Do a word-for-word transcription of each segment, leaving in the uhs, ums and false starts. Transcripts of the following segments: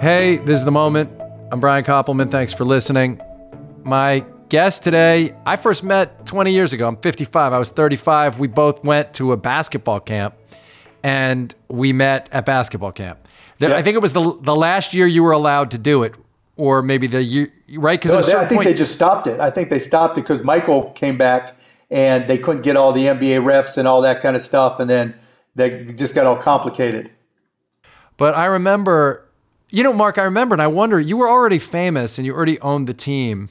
Hey, this is The Moment. I'm Brian Koppelman. Thanks for listening. My guest today, I first met twenty years ago. I'm fifty-five. I was thirty-five. We both went to a basketball camp, and we met at basketball camp. There, yeah. I think it was the the last year you were allowed to do it, or maybe the year, right? Because no, I think point, they just stopped it. I think they stopped it because Michael came back, and they couldn't get all the N B A refs and all that kind of stuff, and then they just got all complicated. But I remember, you know, Mark, I remember, and I wonder, you were already famous and you already owned the team,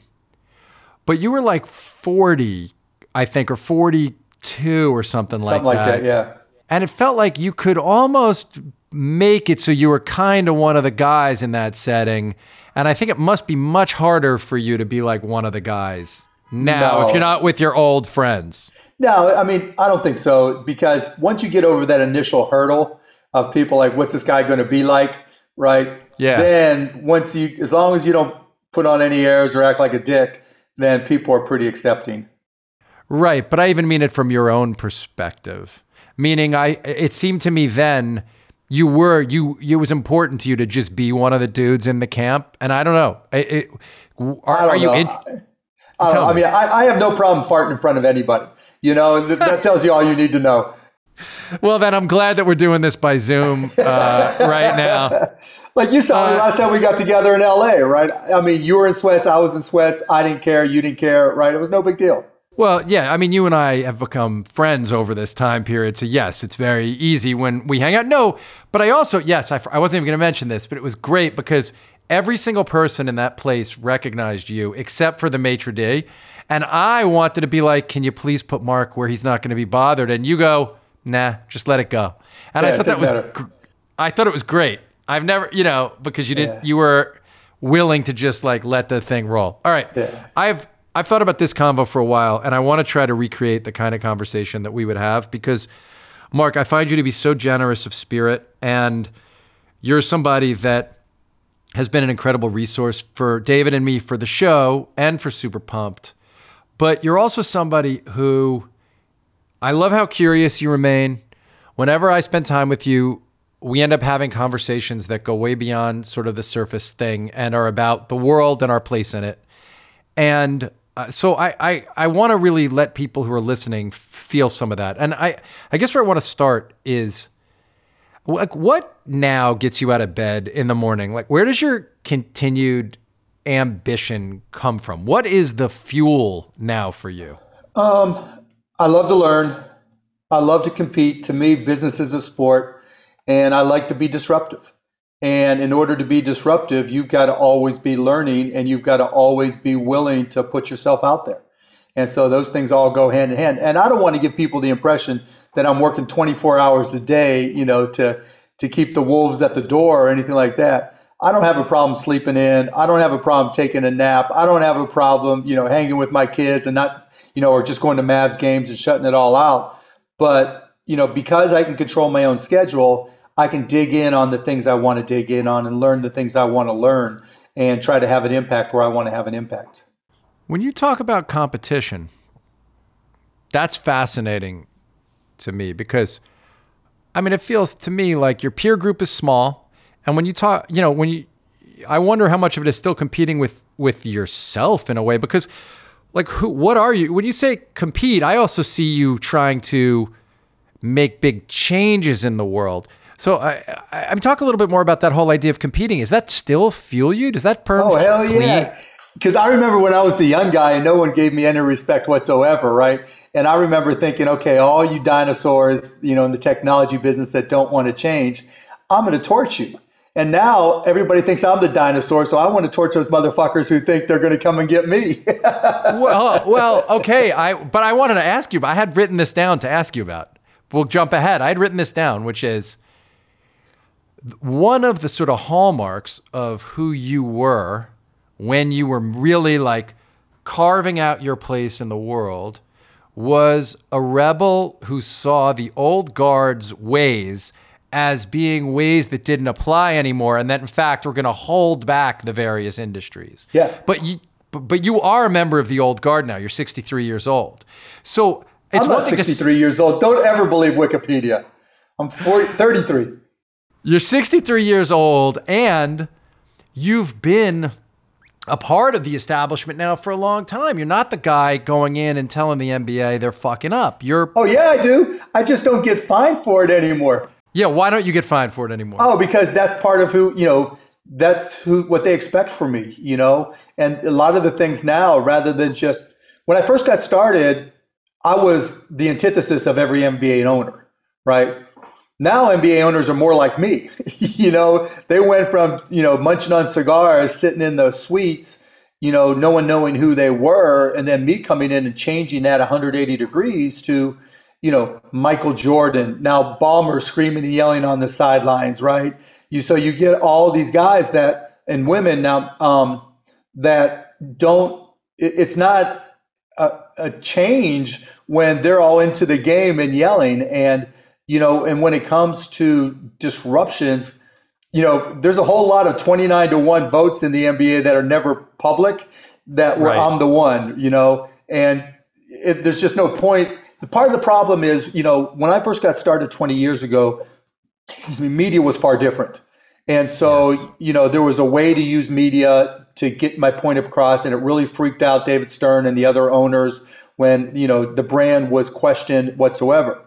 but you were like forty, I think, or forty-two or something, something like, like that. Something like that, yeah. And it felt like you could almost make it so you were kind of one of the guys in that setting. And I think it must be much harder for you to be like one of the guys now, no. if you're not with your old friends. No, I mean, I don't think so, because once you get over that initial hurdle of people like, what's this guy going to be like, right? Yeah. Then once you, as long as you don't put on any airs or act like a dick, then people are pretty accepting. Right. But I even mean it from your own perspective, meaning I, it seemed to me then you were, you, it was important to you to just be one of the dudes in the camp. And I don't know, it, it, are, I don't are you know. in? I, I, I mean, me. I, I have no problem farting in front of anybody. You know, that tells you all you need to know. Well, then I'm glad that we're doing this by Zoom uh, right now. Like you saw uh, last time we got together in L A, right? I mean, you were in sweats, I was in sweats, I didn't care, you didn't care, right? It was no big deal. Well, yeah, I mean, you and I have become friends over this time period. So yes, it's very easy when we hang out. No, but I also, yes, I, I wasn't even gonna mention this, but it was great because every single person in that place recognized you except for the maitre d'. And I wanted to be like, can you please put Mark where he's not going to be bothered? And you go, nah, just let it go. And yeah, I thought that was, gr- I thought it was great. I've never, you know, because you didn't, yeah. you were willing to just like let the thing roll. All right. Yeah. I've, I've thought about this convo for a while, and I want to try to recreate the kind of conversation that we would have because, Mark, I find you to be so generous of spirit, and you're somebody that has been an incredible resource for David and me for the show and for Super Pumped. But you're also somebody who, I love how curious you remain. Whenever I spend time with you, we end up having conversations that go way beyond sort of the surface thing and are about the world and our place in it. And uh, so I I, I want to really let people who are listening feel some of that. And I, I guess where I want to start is, like, what now gets you out of bed in the morning? Like, where does your continued ambition come from? What is the fuel now for you? Um, I love to learn. I love to compete. To me, business is a sport, and I like to be disruptive. And in order to be disruptive, you've got to always be learning, and you've got to always be willing to put yourself out there. And so those things all go hand in hand. And I don't want to give people the impression that I'm working twenty-four hours a day, you know, to to keep the wolves at the door or anything like that. I don't have a problem sleeping in. I don't have a problem taking a nap. I don't have a problem, you know, hanging with my kids and not, you know, or just going to Mavs games and shutting it all out. But, you know, because I can control my own schedule, I can dig in on the things I want to dig in on and learn the things I want to learn and try to have an impact where I want to have an impact. When you talk about competition, that's fascinating to me because, I mean, it feels to me like your peer group is small. And when you talk, you know, when you, I wonder how much of it is still competing with, with yourself in a way, because like, who, what are you, when you say compete, I also see you trying to make big changes in the world. So I, I, I'm talk a little bit more about that whole idea of competing. Is that still fuel you? Does that perm? Oh, hell yeah. Clean? Because I remember when I was the young guy and no one gave me any respect whatsoever, right? And I remember thinking, okay, all you dinosaurs, you know, in the technology business that don't want to change, I'm going to torch you. And now everybody thinks I'm the dinosaur, so I want to torch those motherfuckers who think they're going to come and get me. well, well, okay. I but I wanted to ask you. I had written this down to ask you about. We'll jump ahead. I had written this down, which is one of the sort of hallmarks of who you were when you were really like carving out your place in the world was a rebel who saw the old guard's ways as being ways that didn't apply anymore, and that in fact we're going to hold back the various industries. Yeah. But you, but you are a member of the old guard now. You're sixty-three years old. So it's I'm not one thing sixty-three to years old. Don't ever believe Wikipedia. I'm forty, thirty-three. You're sixty-three years old, and you've been a part of the establishment now for a long time. You're not the guy going in and telling the N B A they're fucking up. You're Oh yeah, I do. I just don't get fined for it anymore. Yeah, why don't you get fined for it anymore? Oh, because that's part of who, you know, that's who what they expect from me, you know? And a lot of the things now, rather than just when I first got started, I was the antithesis of every N B A owner, right? Now N B A owners are more like me. You know, they went from, you know, munching on cigars, sitting in the suites, you know, no one knowing who they were, and then me coming in and changing that one hundred eighty degrees to, you know, Michael Jordan, now Ballmer screaming and yelling on the sidelines, right? You so you get all these guys that and women now um, that don't. It, it's not a, a change when they're all into the game and yelling and. You know, and when it comes to disruptions, you know, there's a whole lot of twenty-nine to one votes in the N B A that are never public that were, right. I'm the one, you know, and it, there's just no point. The part of the problem is, you know, when I first got started twenty years ago, excuse me, media was far different. And so, yes. you know, there was a way to use media to get my point across, and it really freaked out David Stern and the other owners when, you know, the brand was questioned whatsoever.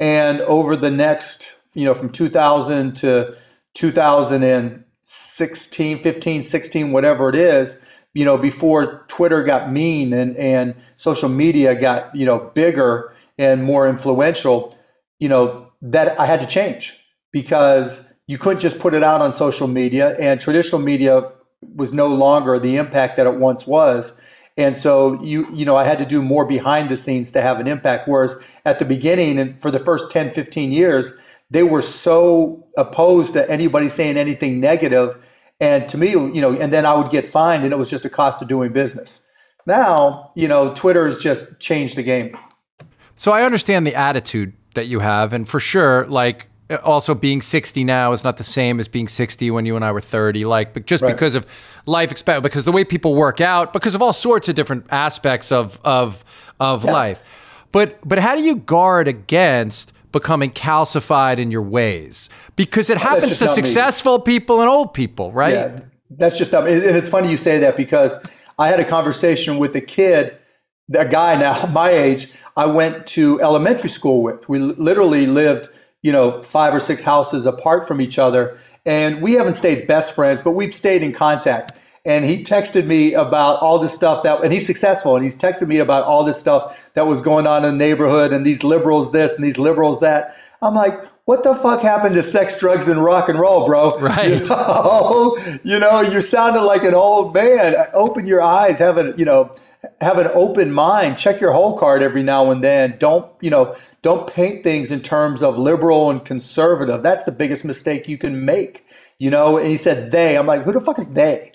And over the next, you know, from two thousand to two thousand sixteen, fifteen, sixteen, whatever it is, you know, before Twitter got mean and, and social media got, you know, bigger and more influential, you know, that I had to change because you couldn't just put it out on social media, and traditional media was no longer the impact that it once was. And so, you you know, I had to do more behind the scenes to have an impact, whereas at the beginning and for the first ten, fifteen years, they were so opposed to anybody saying anything negative. And to me, you know, and then I would get fined and it was just a cost of doing business. Now, you know, Twitter has just changed the game. So I understand the attitude that you have. And for sure, like, also being sixty now is not the same as being sixty when you and I were thirty, like, but just right. because of life expect, because the way people work out, because of all sorts of different aspects of, of, of yeah. life. But, but how do you guard against becoming calcified in your ways? Because it well, happens to successful me. people and old people, right? Yeah, that's just, not, and it's funny you say that because I had a conversation with a kid, a guy now my age, I went to elementary school with. We literally lived, you know, five or six houses apart from each other. And we haven't stayed best friends, but we've stayed in contact. And he texted me about all this stuff that, and he's successful, and he's texted me about all this stuff that was going on in the neighborhood and these liberals this and these liberals that. I'm like, what the fuck happened to sex, drugs, and rock and roll, bro? Right. You know, you know, you're sounding like an old man. Open your eyes, have a, you know, have an open mind, check your whole card every now and then. Don't, you know, don't paint things in terms of liberal and conservative. That's the biggest mistake you can make, you know? And he said, they, I'm like, who the fuck is they?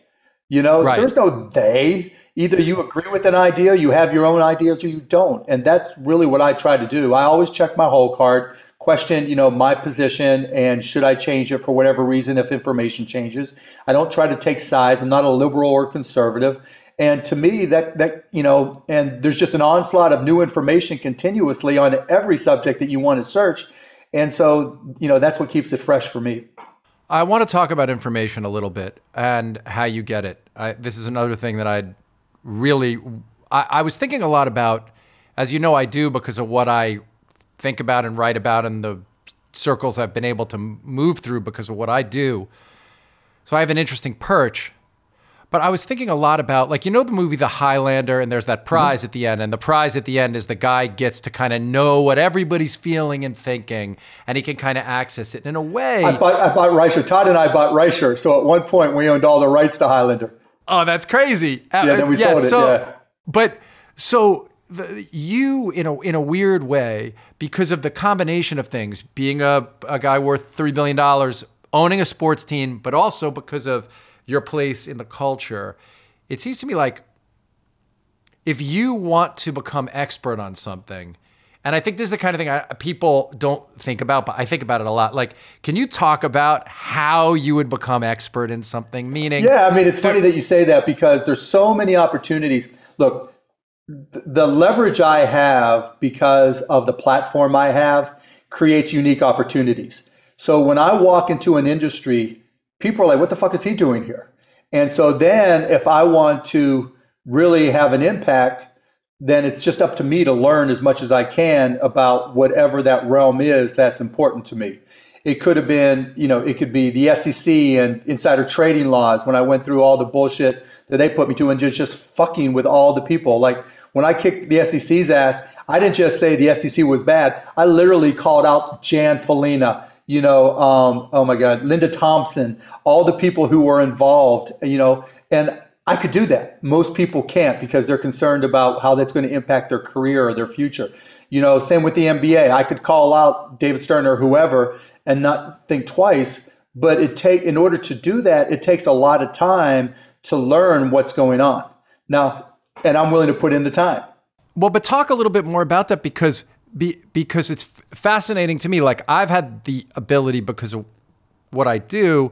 You know, right. There's no they. Either you agree with an idea, you have your own ideas, or you don't. And that's really what I try to do. I always check my whole card, question, you know, my position, and should I change it for whatever reason if information changes. I don't try to take sides. I'm not a liberal or conservative. And to me, that, that, you know, and there's just an onslaught of new information continuously on every subject that you want to search. And so, you know, that's what keeps it fresh for me. I want to talk about information a little bit and how you get it. I, this is another thing that I'd really, I, I was thinking a lot about, as you know, I do because of what I think about and write about in the circles I've been able to move through because of what I do. So I have an interesting perch. But I was thinking a lot about, like, you know, the movie, The Highlander, and there's that prize mm-hmm. at the end. And the prize at the end is the guy gets to kind of know what everybody's feeling and thinking, and he can kind of access it. And in a way, I bought, I bought Reicher. Todd and I bought Reicher. So at one point we owned all the rights to Highlander. Oh, that's crazy. Yeah, uh, then we yeah, sold so, it. Yeah. But so the, you, in a, in a weird way, because of the combination of things, being a, a guy worth three billion dollars, owning a sports team, but also because of your place in the culture, it seems to me like if you want to become expert on something, and I think this is the kind of thing I, people don't think about, but I think about it a lot. Like, can you talk about how you would become expert in something? Meaning, yeah, I mean, it's funny that you say that because there's so many opportunities. Look, the leverage I have because of the platform I have creates unique opportunities. So when I walk into an industry, people are like, what the fuck is he doing here? And so then if I want to really have an impact, then it's just up to me to learn as much as I can about whatever that realm is that's important to me. It could have been, you know, it could be the S E C and insider trading laws when I went through all the bullshit that they put me to and just, just fucking with all the people. Like when I kicked the S E C's ass, I didn't just say the S E C was bad. I literally called out Jan Felina, you know, um, oh my God, Linda Thompson, all the people who were involved, you know, and I could do that. Most people can't because they're concerned about how that's going to impact their career or their future. You know, same with the M B A. I could call out David Stern or whoever and not think twice, but it take in order to do that, it takes a lot of time to learn what's going on. Now, and I'm willing to put in the time. Well, but talk a little bit more about that because be, because it's fascinating to me. Like I've had the ability because of what I do,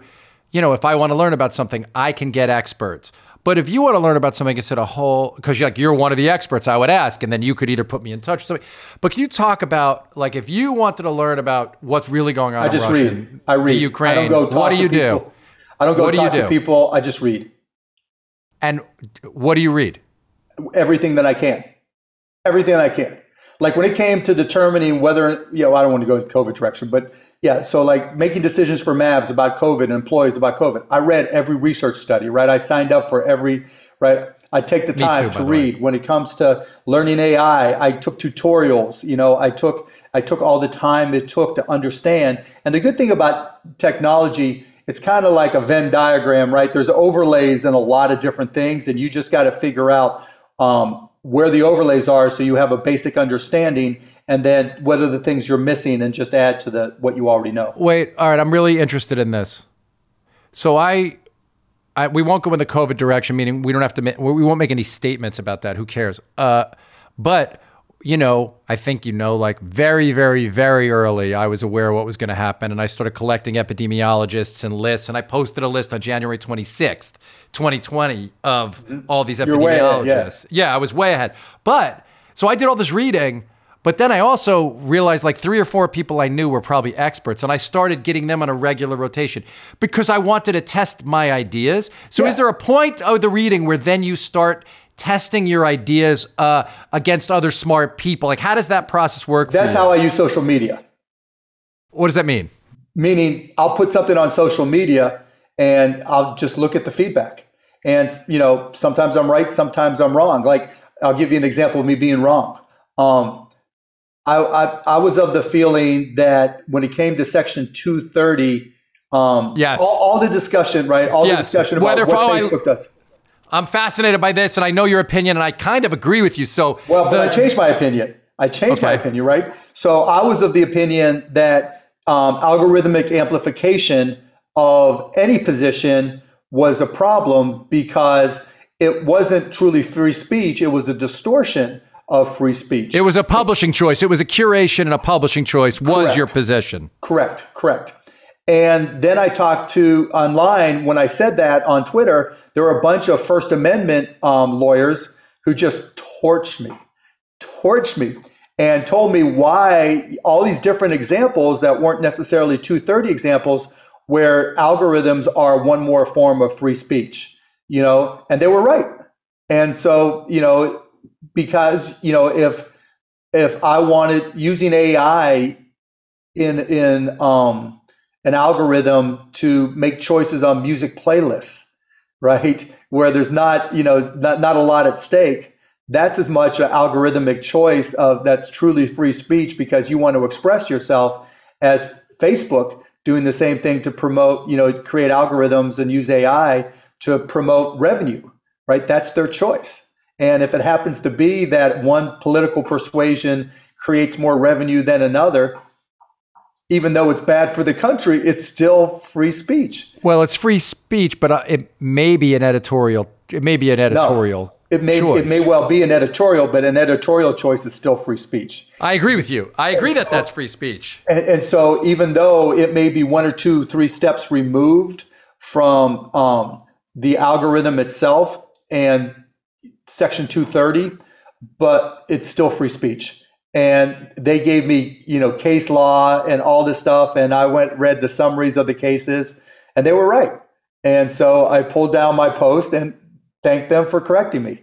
you know, if I want to learn about something, I can get experts. But if you want to learn about something, it's at a whole, because you're like, you're one of the experts, I would ask, and then you could either put me in touch with somebody. But can you talk about, like, if you wanted to learn about what's really going on I just in Russia, read. I read. The Ukraine, I don't go talk what do you people. do? I don't go what talk do you to do? people, I just read. And what do you read? Everything that I can. Everything that I can. Like, when it came to determining whether, you know, I don't want to go in the COVID direction, but yeah, so like making decisions for Mavs about COVID and employees about COVID. I read every research study, right? I signed up for every, right? I take the time too, to read. When it comes to learning A I, I took tutorials, you know, I took I took all the time it took to understand. And the good thing about technology, it's kind of like a Venn diagram, right? There's overlays in a lot of different things, and you just got to figure out um, where the overlays are so you have a basic understanding. And then what are the things you're missing and just add to the what you already know. Wait, all right, I'm really interested in this. So I, I we won't go in the COVID direction, meaning we don't have to, we won't make any statements about that, who cares? Uh, but, you know, I think, you know, like very, very, very early, I was aware of what was gonna happen and I started collecting epidemiologists and lists and I posted a list on January twenty-sixth, twenty twenty of all these epidemiologists. You're way ahead, yeah. yeah, I was way ahead. But, so I did all this reading. But then I also realized like three or four people I knew were probably experts and I started getting them on a regular rotation because I wanted to test my ideas. So yeah. Is there a point of the reading where then you start testing your ideas uh, against other smart people? Like how does that process work? That's for you? How I use social media. What does that mean? Meaning I'll put something on social media and I'll just look at the feedback. And you know, sometimes I'm right, sometimes I'm wrong. Like I'll give you an example of me being wrong. Um, I, I, I was of the feeling that when it came to Section two thirty, um, yes. all, all the discussion, right? All yes. the discussion about Whether what Facebook I, does. I'm fascinated by this, and I know your opinion, and I kind of agree with you. So, well, the, but I changed my opinion. I changed okay. my opinion, right? So I was of the opinion that um, algorithmic amplification of any position was a problem because it wasn't truly free speech. It was a distortion of free speech. It was a publishing choice. It was a curation and a publishing choice was correct. Your position. Correct, correct. And then I talked to online, when I said that on Twitter, there were a bunch of First Amendment um, lawyers who just torched me, torched me, and told me why all these different examples that weren't necessarily two thirty examples where algorithms are one more form of free speech, you know, and they were right. And so, you know, because, you know, if if I wanted using A I in in um, an algorithm to make choices on music playlists, right, where there's not, you know, not, not a lot at stake, that's as much an algorithmic choice of that's truly free speech because you want to express yourself as Facebook doing the same thing to promote, you know, create algorithms and use A I to promote revenue, right? That's their choice. And if it happens to be that one political persuasion creates more revenue than another, even though it's bad for the country, it's still free speech. Well, it's free speech, but it may be an editorial. It may be an editorial. No, it may choice. It may well be an editorial, but an editorial choice is still free speech. I agree with you. I agree and that so, that's free speech. And, and so, even though it may be one or two, three steps removed from um, the algorithm itself and Section two thirty, but it's still free speech. And they gave me, you know, case law and all this stuff. And I went, read the summaries of the cases and they were right. And so I pulled down my post and thanked them for correcting me.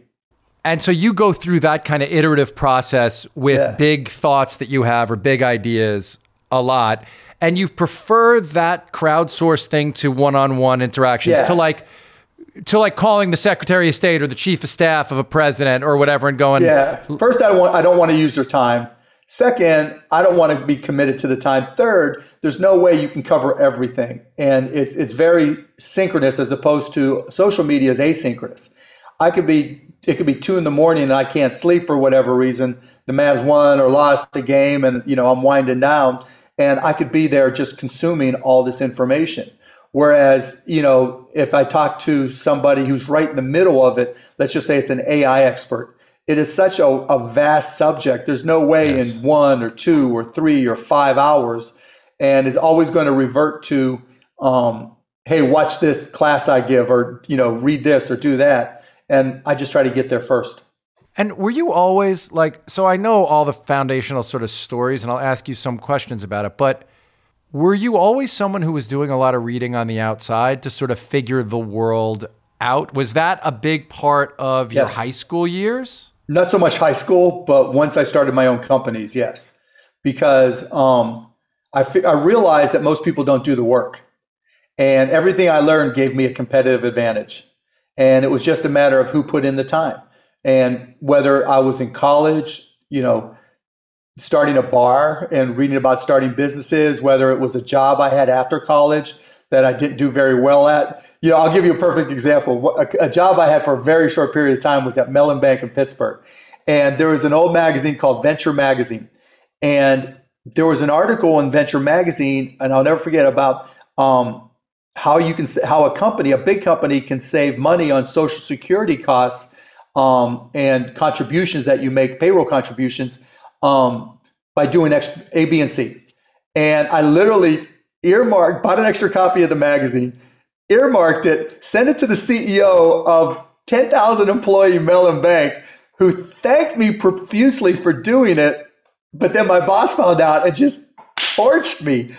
And so you go through that kind of iterative process with yeah. big thoughts that you have or big ideas a lot. And you prefer that crowdsourced thing to one-on-one interactions, yeah. to like to like calling the Secretary of State or the Chief of Staff of a president or whatever and going. Yeah. First, I want I don't want to use their time. Second, I don't want to be committed to the time. Third, there's no way you can cover everything. And it's it's very synchronous as opposed to social media is asynchronous. I could be it could be two in the morning and I can't sleep for whatever reason. The Mavs won or lost the game and you know I'm winding down and I could be there just consuming all this information. Whereas, you know, if I talk to somebody who's right in the middle of it, let's just say it's an A I expert. It is such a, a vast subject. There's no way yes. in one or two or three or five hours. And it's always going to revert to, um, hey, watch this class I give or, you know, read this or do that. And I just try to get there first. And were you always like, so I know all the foundational sort of stories and I'll ask you some questions about it, but were you always someone who was doing a lot of reading on the outside to sort of figure the world out? Was that a big part of yes. your high school years? Not so much high school, but once I started my own companies, yes, because um, I, f- I realized that most people don't do the work, and everything I learned gave me a competitive advantage, and it was just a matter of who put in the time, and whether I was in college, you know, starting a bar and reading about starting businesses, whether it was a job I had after college that I didn't do very well at. You know, I'll give you a perfect example. A, a job I had for a very short period of time was at Mellon Bank in Pittsburgh. And there was an old magazine called Venture Magazine. And there was an article in Venture Magazine, and I'll never forget, about um, how you can how a company, a big company, can save money on Social Security costs um, and contributions that you make, payroll contributions, um, by doing X, A, B, and C. And I literally earmarked, bought an extra copy of the magazine, earmarked it, sent it to the C E O of ten thousand employee Mellon Bank, who thanked me profusely for doing it. But then my boss found out and just torched me,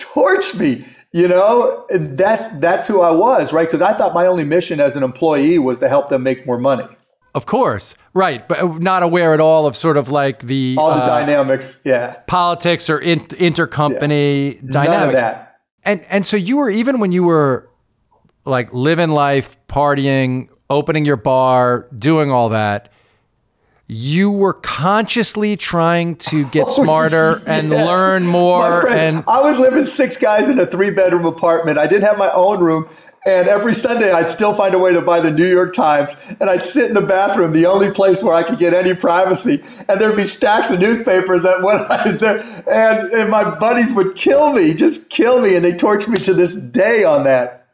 torched me, you know, and that's, that's who I was, right? Because I thought my only mission as an employee was to help them make more money. Of course. Right. But not aware at all of sort of like the, all the uh, dynamics. Yeah. Politics or in, intercompany yeah. dynamics. None of that. And, and so you were, even when you were like living life, partying, opening your bar, doing all that, you were consciously trying to get oh, smarter yeah. and learn more. Friend, and I was living six guys in a three bedroom apartment. I didn't have my own room. And every Sunday I'd still find a way to buy the New York Times. And I'd sit in the bathroom, the only place where I could get any privacy. And there'd be stacks of newspapers that when I was there. And, and my buddies would kill me, just kill me. And they torture me to this day on that.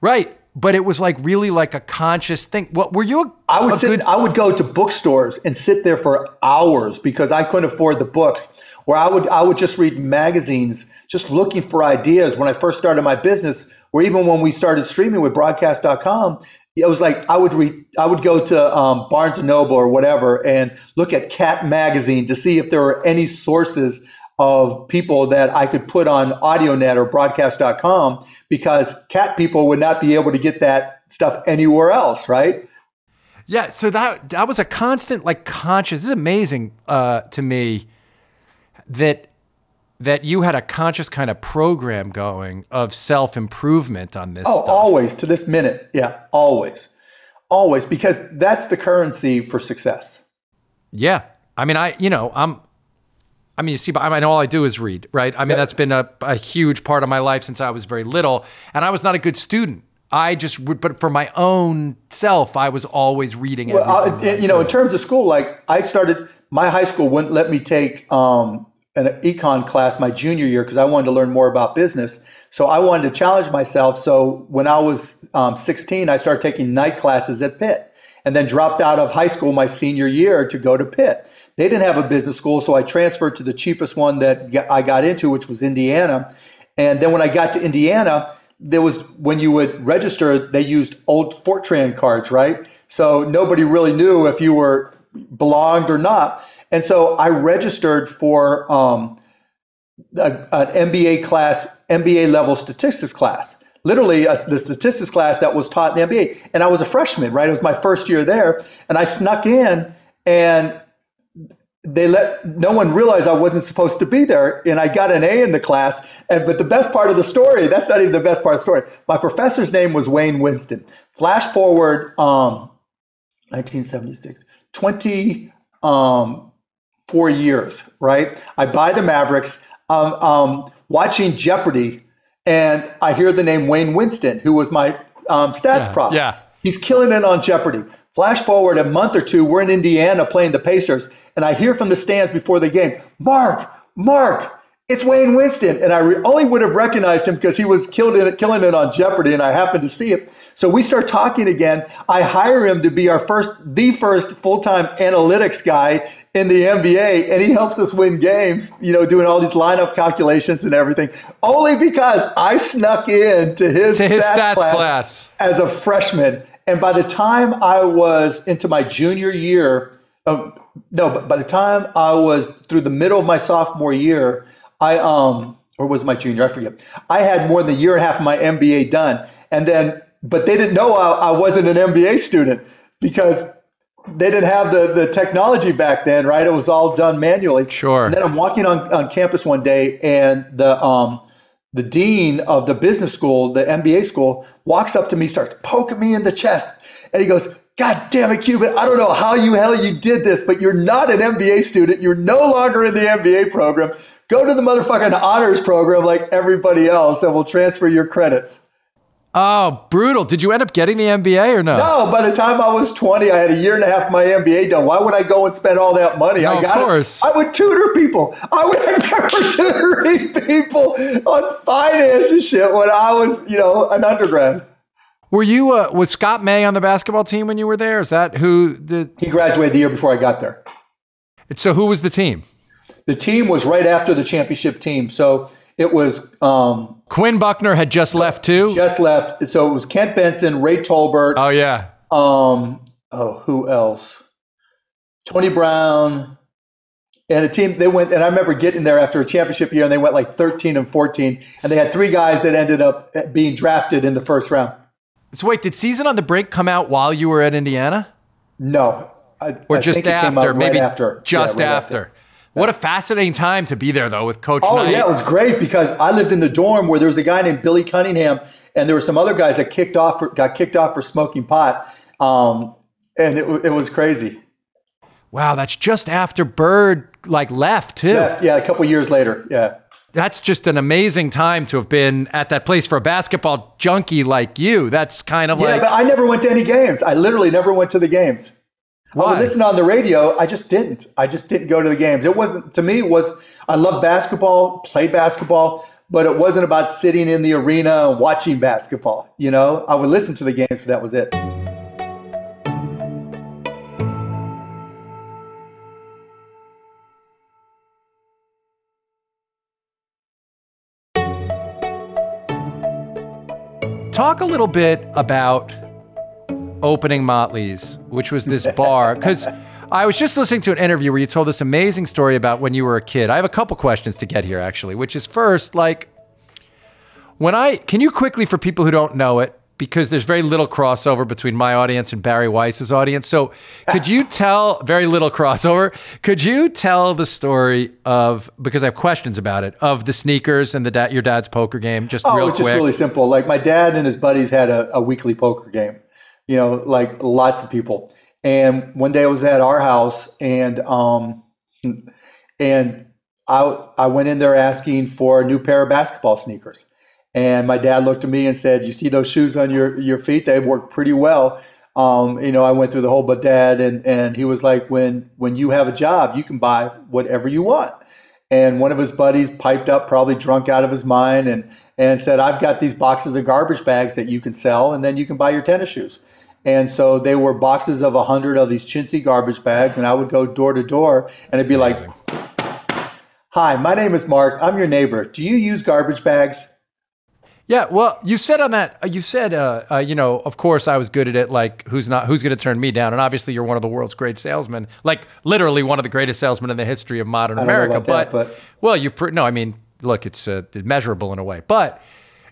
Right. But it was like really like a conscious thing. What were you? A, I would a sit, good... I would go to bookstores and sit there for hours because I couldn't afford the books, where I would I would just read magazines, just looking for ideas. When I first started my business, or even when we started streaming with broadcast dot com, it was like I would read I would go to um, Barnes and Noble or whatever and look at Cat Magazine to see if there were any sources of people that I could put on AudioNet or broadcast dot com, because cat people would not be able to get that stuff anywhere else, right? Yeah, so that that was a constant, like, conscious. This is amazing uh, to me that that you had a conscious kind of program going of self-improvement on this oh, stuff. Oh, always, to this minute. Yeah, always. Always, because that's the currency for success. Yeah. I mean, I, you know, I'm... I mean, you see, but I mean, all I do is read, right? I mean, that's been a, a huge part of my life since I was very little, and I was not a good student. I just, but for my own self, I was always reading everything. Well, I, you know, in terms of school, like I started, my high school wouldn't let me take um, an econ class my junior year because I wanted to learn more about business. So I wanted to challenge myself. So when I was um, sixteen, I started taking night classes at Pitt, and then dropped out of high school my senior year to go to Pitt. They didn't have a business school, so I transferred to the cheapest one that I got into, which was Indiana. And then when I got to Indiana, there was, when you would register, they used old Fortran cards, right? So nobody really knew if you were belonged or not. And so I registered for um, a, an M B A class, M B A level statistics class. literally a, the statistics class that was taught in the M B A. And I was a freshman, right? It was my first year there. And I snuck in, and they let no one realize I wasn't supposed to be there. And I got an A in the class. And but the best part of the story, that's not even the best part of the story. My professor's name was Wayne Winston. Flash forward, um, nineteen seventy-six, twenty-four years, right? I buy the Mavericks, um, um, watching Jeopardy, and I hear the name Wayne Winston, who was my um, stats yeah, prop. Yeah. He's killing it on Jeopardy. Flash forward a month or two, we're in Indiana playing the Pacers, and I hear from the stands before the game, Mark, Mark, it's Wayne Winston. And I re- only would have recognized him because he was killed in, killing it on Jeopardy, and I happened to see it. So we start talking again. I hire him to be our first, the first full-time analytics guy in the N B A, and he helps us win games, you know, doing all these lineup calculations and everything, only because I snuck in to his, to his stats, stats class, class as a freshman. And by the time I was into my junior year, oh, no, but by the time I was through the middle of my sophomore year, I um, or was my junior, I forget. I had more than a year and a half of my M B A done, and then, but they didn't know I, I wasn't an M B A student because they didn't have the, the technology back then, right? It was all done manually. Sure. And then I'm walking on, on campus one day, and the um the dean of the business school, the M B A school, walks up to me, starts poking me in the chest, and he goes, "God damn it, Cuban, I don't know how you hell you did this, but you're not an M B A student. You're no longer in the M B A program. Go to the motherfucking honors program like everybody else, and we'll transfer your credits." Oh, brutal. Did you end up getting the M B A or no? No, by the time I was twenty, I had a year and a half of my M B A done. Why would I go and spend all that money? No, I got of course. It. I would tutor people. I would remember tutoring people on finance and shit when I was, you know, an undergrad. Were you, uh, was Scott May on the basketball team when you were there? Is that who did? He graduated the year before I got there. And so who was the team? The team was right after the championship team. So it was um, Quinn Buckner had just left too. Just left, so it was Kent Benson, Ray Tolbert. Oh yeah. Um. Oh, who else? Tony Brown, and a team. They went, and I remember getting there after a championship year, and they went like thirteen and fourteen, and they had three guys that ended up being drafted in the first round. So wait, did Season on the Brink come out while you were at Indiana? No, I, or I just after, maybe right after. just yeah, right after. after. What a fascinating time to be there, though, with Coach Oh, Knight. Yeah, it was great because I lived in the dorm where there was a guy named Billy Cunningham, and there were some other guys that kicked off, for, got kicked off for smoking pot, um, and it, it was crazy. Wow, that's just after Bird like left, too. Yeah, yeah, a couple years later, yeah. That's just an amazing time to have been at that place for a basketball junkie like you. That's kind of yeah, like... Yeah, but I never went to any games. I literally never went to the games. Why? I would listen on the radio. I just didn't. I just didn't go to the games. It wasn't, to me, it was, I love basketball, play basketball, but it wasn't about sitting in the arena and watching basketball. You know, I would listen to the games, but that was it. Talk a little bit about opening Motley's, which was this bar, because I was just listening to an interview where you told this amazing story about when you were a kid. I have a couple questions to get here, actually, which is first, like, when I, can you quickly, for people who don't know it, because there's very little crossover between my audience and Barry Weiss's audience, so could you tell, very little crossover, could you tell the story of, because I have questions about it, of the sneakers and the da- your dad's poker game, just oh, real quick? Oh, it's just really simple. Like, my dad and his buddies had a, a weekly poker game. You know, like lots of people. And one day I was at our house, and um, and I I went in there asking for a new pair of basketball sneakers. And my dad looked at me and said, "You see those shoes on your, your feet? They've worked pretty well." Um, you know, I went through the whole, but dad, and, and he was like, when when you have a job, you can buy whatever you want. And one of his buddies piped up, probably drunk out of his mind, and and said, "I've got these boxes of garbage bags that you can sell, and then you can buy your tennis shoes." And so they were boxes of a hundred of these chintzy garbage bags, and I would go door to door, and it'd be amazing. Like, "Hi, my name is Mark. I'm your neighbor. Do you use garbage bags?" Yeah, well, you said on that, you said, uh, uh, you know, of course I was good at it, like, who's not, who's going to turn me down? And obviously you're one of the world's great salesmen, like literally one of the greatest salesmen in the history of modern America. But, that, but, well, you, no, I mean, look, it's uh, measurable in a way, but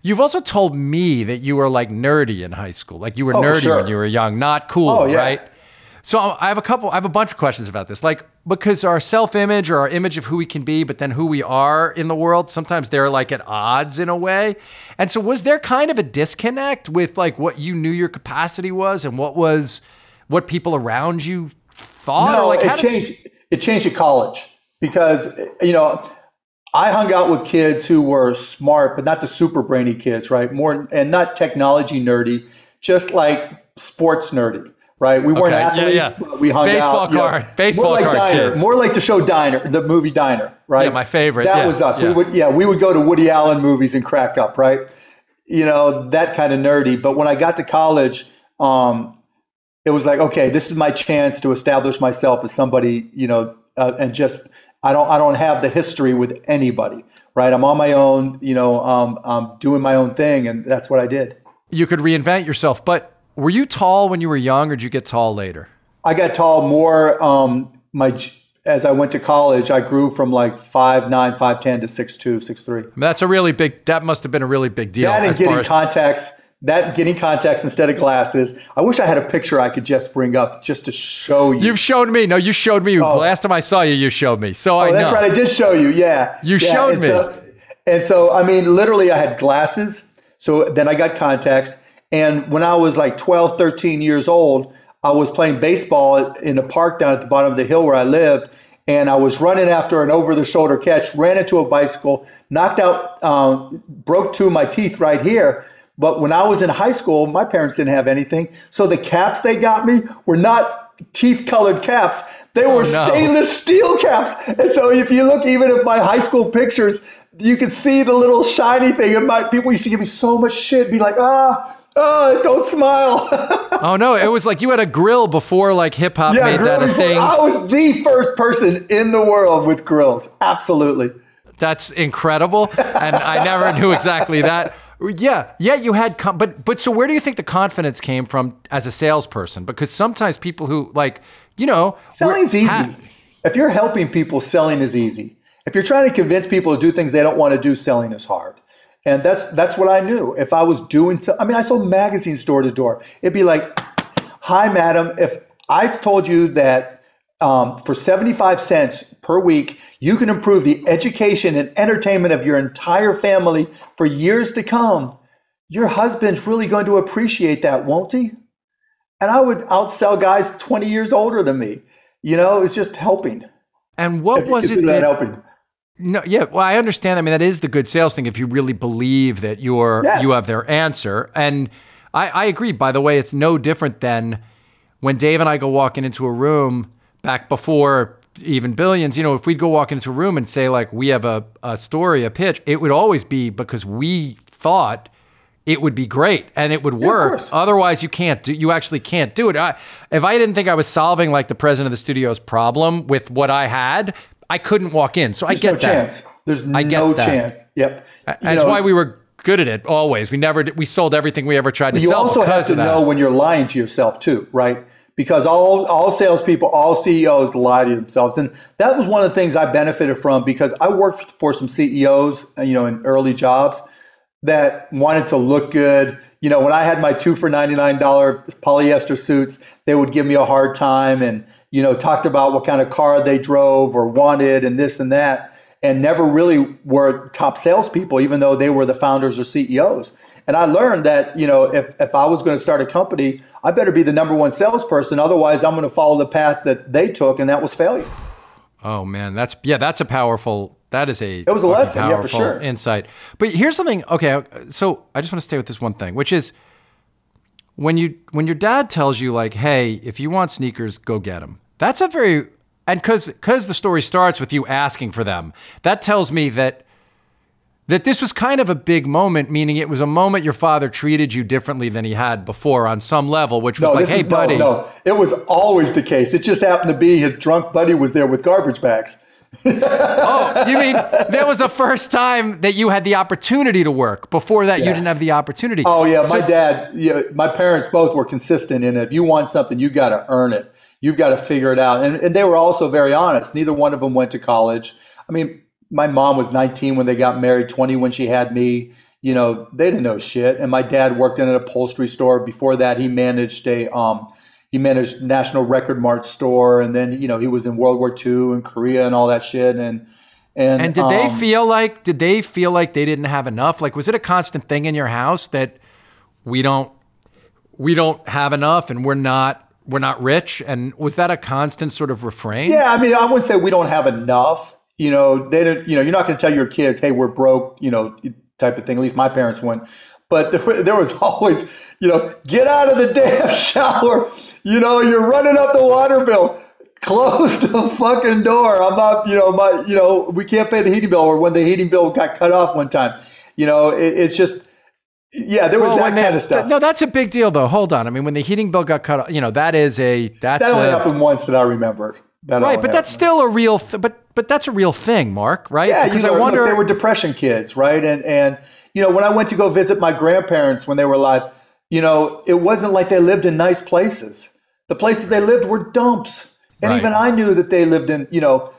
You've also told me that you were like nerdy in high school. Like you were oh, nerdy sure. when you were young, not cool, oh, yeah. right? So I have a couple, I have a bunch of questions about this. Like, because our self-image or our image of who we can be, but then who we are in the world, sometimes they're like at odds in a way. And so was there kind of a disconnect with like what you knew your capacity was and what was, what people around you thought? No, or like, it, how changed, did... it changed at college because, you know, I hung out with kids who were smart, but not the super brainy kids, right? More and not technology nerdy, just like sports nerdy, right? We weren't okay. athletes, yeah, yeah. but we hung baseball out. Card, you know, baseball like card, baseball card kids. More like the show Diner, the movie Diner, right? Yeah, my favorite. That yeah, was us. Yeah. We would, yeah, we would go to Woody Allen movies and crack up, right? You know, that kind of nerdy. But when I got to college, um, it was like, okay, this is my chance to establish myself as somebody, you know, uh, and just. I don't I don't have the history with anybody, right? I'm on my own, you know, um, I'm doing my own thing, and that's what I did. You could reinvent yourself, but were you tall when you were young, or did you get tall later? I got tall more um, my as I went to college. I grew from like five nine, five ten to six two, six three. That's a really big, that must have been a really big deal. That and as getting far as- contacts, that getting contacts instead of glasses. I wish I had a picture I could just bring up just to show you. You've shown me. No, you showed me. Oh. Last time I saw you, you showed me. So oh, I know. That's right. I did show you. Yeah. You yeah. showed and me. So, and so, I mean, literally I had glasses. So then I got contacts. And when I was like twelve, thirteen years old, I was playing baseball in a park down at the bottom of the hill where I lived. And I was running after an over-the-shoulder catch, ran into a bicycle, knocked out, um, broke two of my teeth right here. But when I was in high school, my parents didn't have anything. So the caps they got me were not teeth-colored caps. They were oh, no. stainless steel caps. And so if you look even at my high school pictures, you can see the little shiny thing. And my people used to give me so much shit, be like, ah, ah, don't smile. Oh, no. It was like you had a grill before like hip-hop yeah, made that a thing. I was the first person in the world with grills. Absolutely. That's incredible. And I never knew exactly that. Yeah. Yeah. You had, com- but, but so where do you think the confidence came from as a salesperson? Because sometimes people who like, you know, selling's easy. Ha- if you're helping people, selling is easy. If you're trying to convince people to do things they don't want to do, selling is hard. And that's, that's what I knew. If I was doing, so- I mean, I sold magazines door to door. It'd be like, hi, madam. If I told you that um, for seventy-five cents per week, you can improve the education and entertainment of your entire family for years to come. Your husband's really going to appreciate that, won't he? And I would outsell guys twenty years older than me. You know, it's just helping. And what if was it that, that helping? No, yeah, well, I understand. I mean, that is the good sales thing if you really believe that you're yes. you have their answer. And I, I agree. By the way, it's no different than when Dave and I go walking into a room back before even Billions, you know, if we'd go walk into a room and say like, we have a, a story, a pitch, it would always be because we thought it would be great and it would work. Yeah, otherwise you can't do, you actually can't do it. I, if I didn't think I was solving like the president of the studio's problem with what I had, I couldn't walk in. So There's I get no that. Chance. There's I get no that. chance. Yep. And that's why we were good at it always. We never, we sold everything we ever tried to you sell. You also have to know when you're lying to yourself too, right? Because all all salespeople, all C E Os lie to themselves. And that was one of the things I benefited from because I worked for some C E Os, you know, in early jobs that wanted to look good. You know, when I had my two for ninety-nine dollars polyester suits, they would give me a hard time and, you know, talked about what kind of car they drove or wanted and this and that, and never really were top salespeople, even though they were the founders or C E Os. And I learned that, you know, if, if I was going to start a company, I better be the number one salesperson. Otherwise, I'm going to follow the path that they took. And that was failure. Oh, man. That's yeah, that's a powerful. That is a, it was a lesson, powerful yeah, for sure. insight. But here's something. OK, so I just want to stay with this one thing, which is when you when your dad tells you like, hey, if you want sneakers, go get them. That's a very and because because the story starts with you asking for them. That tells me that. That this was kind of a big moment, meaning it was a moment your father treated you differently than he had before on some level, which was no, like, hey, is, buddy. No, no, it was always the case. It just happened to be his drunk buddy was there with garbage bags. Oh, you mean that was the first time that you had the opportunity to work? Before that, yeah. you didn't have the opportunity. Oh, yeah. So, my dad, yeah, my parents both were consistent in it. If you want something, you got to earn it. You've got to figure it out. And, and they were also very honest. Neither one of them went to college. I mean, my mom was nineteen when they got married, twenty when she had me. you know, they didn't know shit. And my dad worked in an upholstery store. Before that, he managed a um, he managed National Record Mart store, and then, you know, he was in World War Two and Korea and all that shit. And and and did um, they feel like did they feel like they didn't have enough? Like, was it a constant thing in your house that we don't we don't have enough and we're not we're not rich? And was that a constant sort of refrain? Yeah, I mean, I wouldn't say we don't have enough. You know, they didn't. You know, you're not going to tell your kids, "Hey, we're broke," you know, type of thing. At least my parents wouldn't. But there, there was always, you know, get out of the damn shower. You know, you're running up the water bill. Close the fucking door. I'm not, you know, my, you know, we can't pay the heating bill. Or when the heating bill got cut off one time, you know, it, it's just. Yeah, there was well, that they, kind of stuff. Th- no, that's a big deal, though. Hold on. I mean, when the heating bill got cut off, you know, that is a... That's that only a, happened once that I remember. That right, but happened. That's still a real... Th- but but that's a real thing, Mark, right? Yeah, because you know, I wonder... Look, they were Depression kids, right? And, and, you know, when I went to go visit my grandparents when they were alive, you know, it wasn't like they lived in nice places. The places they lived were dumps. And right. Even I knew that they lived in, you know,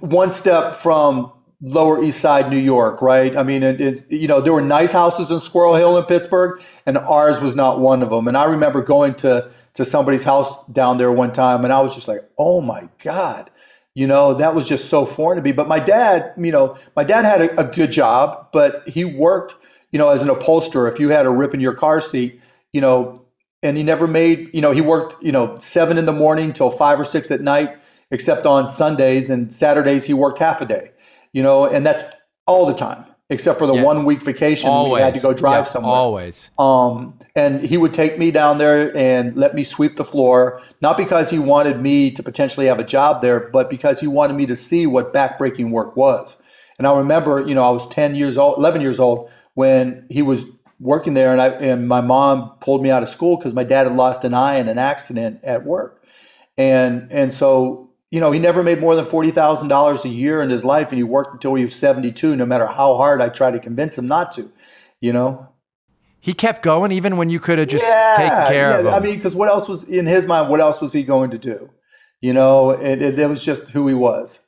one step from... Lower East Side, New York, right? I mean, it, it, you know, there were nice houses in Squirrel Hill in Pittsburgh, and ours was not one of them. And I remember going to to somebody's house down there one time, and I was just like, oh my God, you know, that was just so foreign to me. But my dad, you know, my dad had a, a good job, but he worked, you know, as an upholsterer. If you had a rip in your car seat, you know, and he never made, you know, he worked, you know, seven in the morning till five or six at night, except on Sundays and Saturdays, he worked half a day. You know, and that's all the time, except for the yeah. one week vacation always. We had to go drive yeah, somewhere. Always. Um, and he would take me down there and let me sweep the floor, not because he wanted me to potentially have a job there, but because he wanted me to see what backbreaking work was. And I remember, you know, I was ten years old, eleven years old when he was working there, and I and my mom pulled me out of school because my dad had lost an eye in an accident at work, and and so. You know, he never made more than forty thousand dollars a year in his life, and he worked until he was seventy-two, no matter how hard I tried to convince him not to, you know? He kept going even when you could have just yeah, taken care yeah. of him. I mean, because what else was, in his mind, what else was he going to do? You know, it, it, it was just who he was.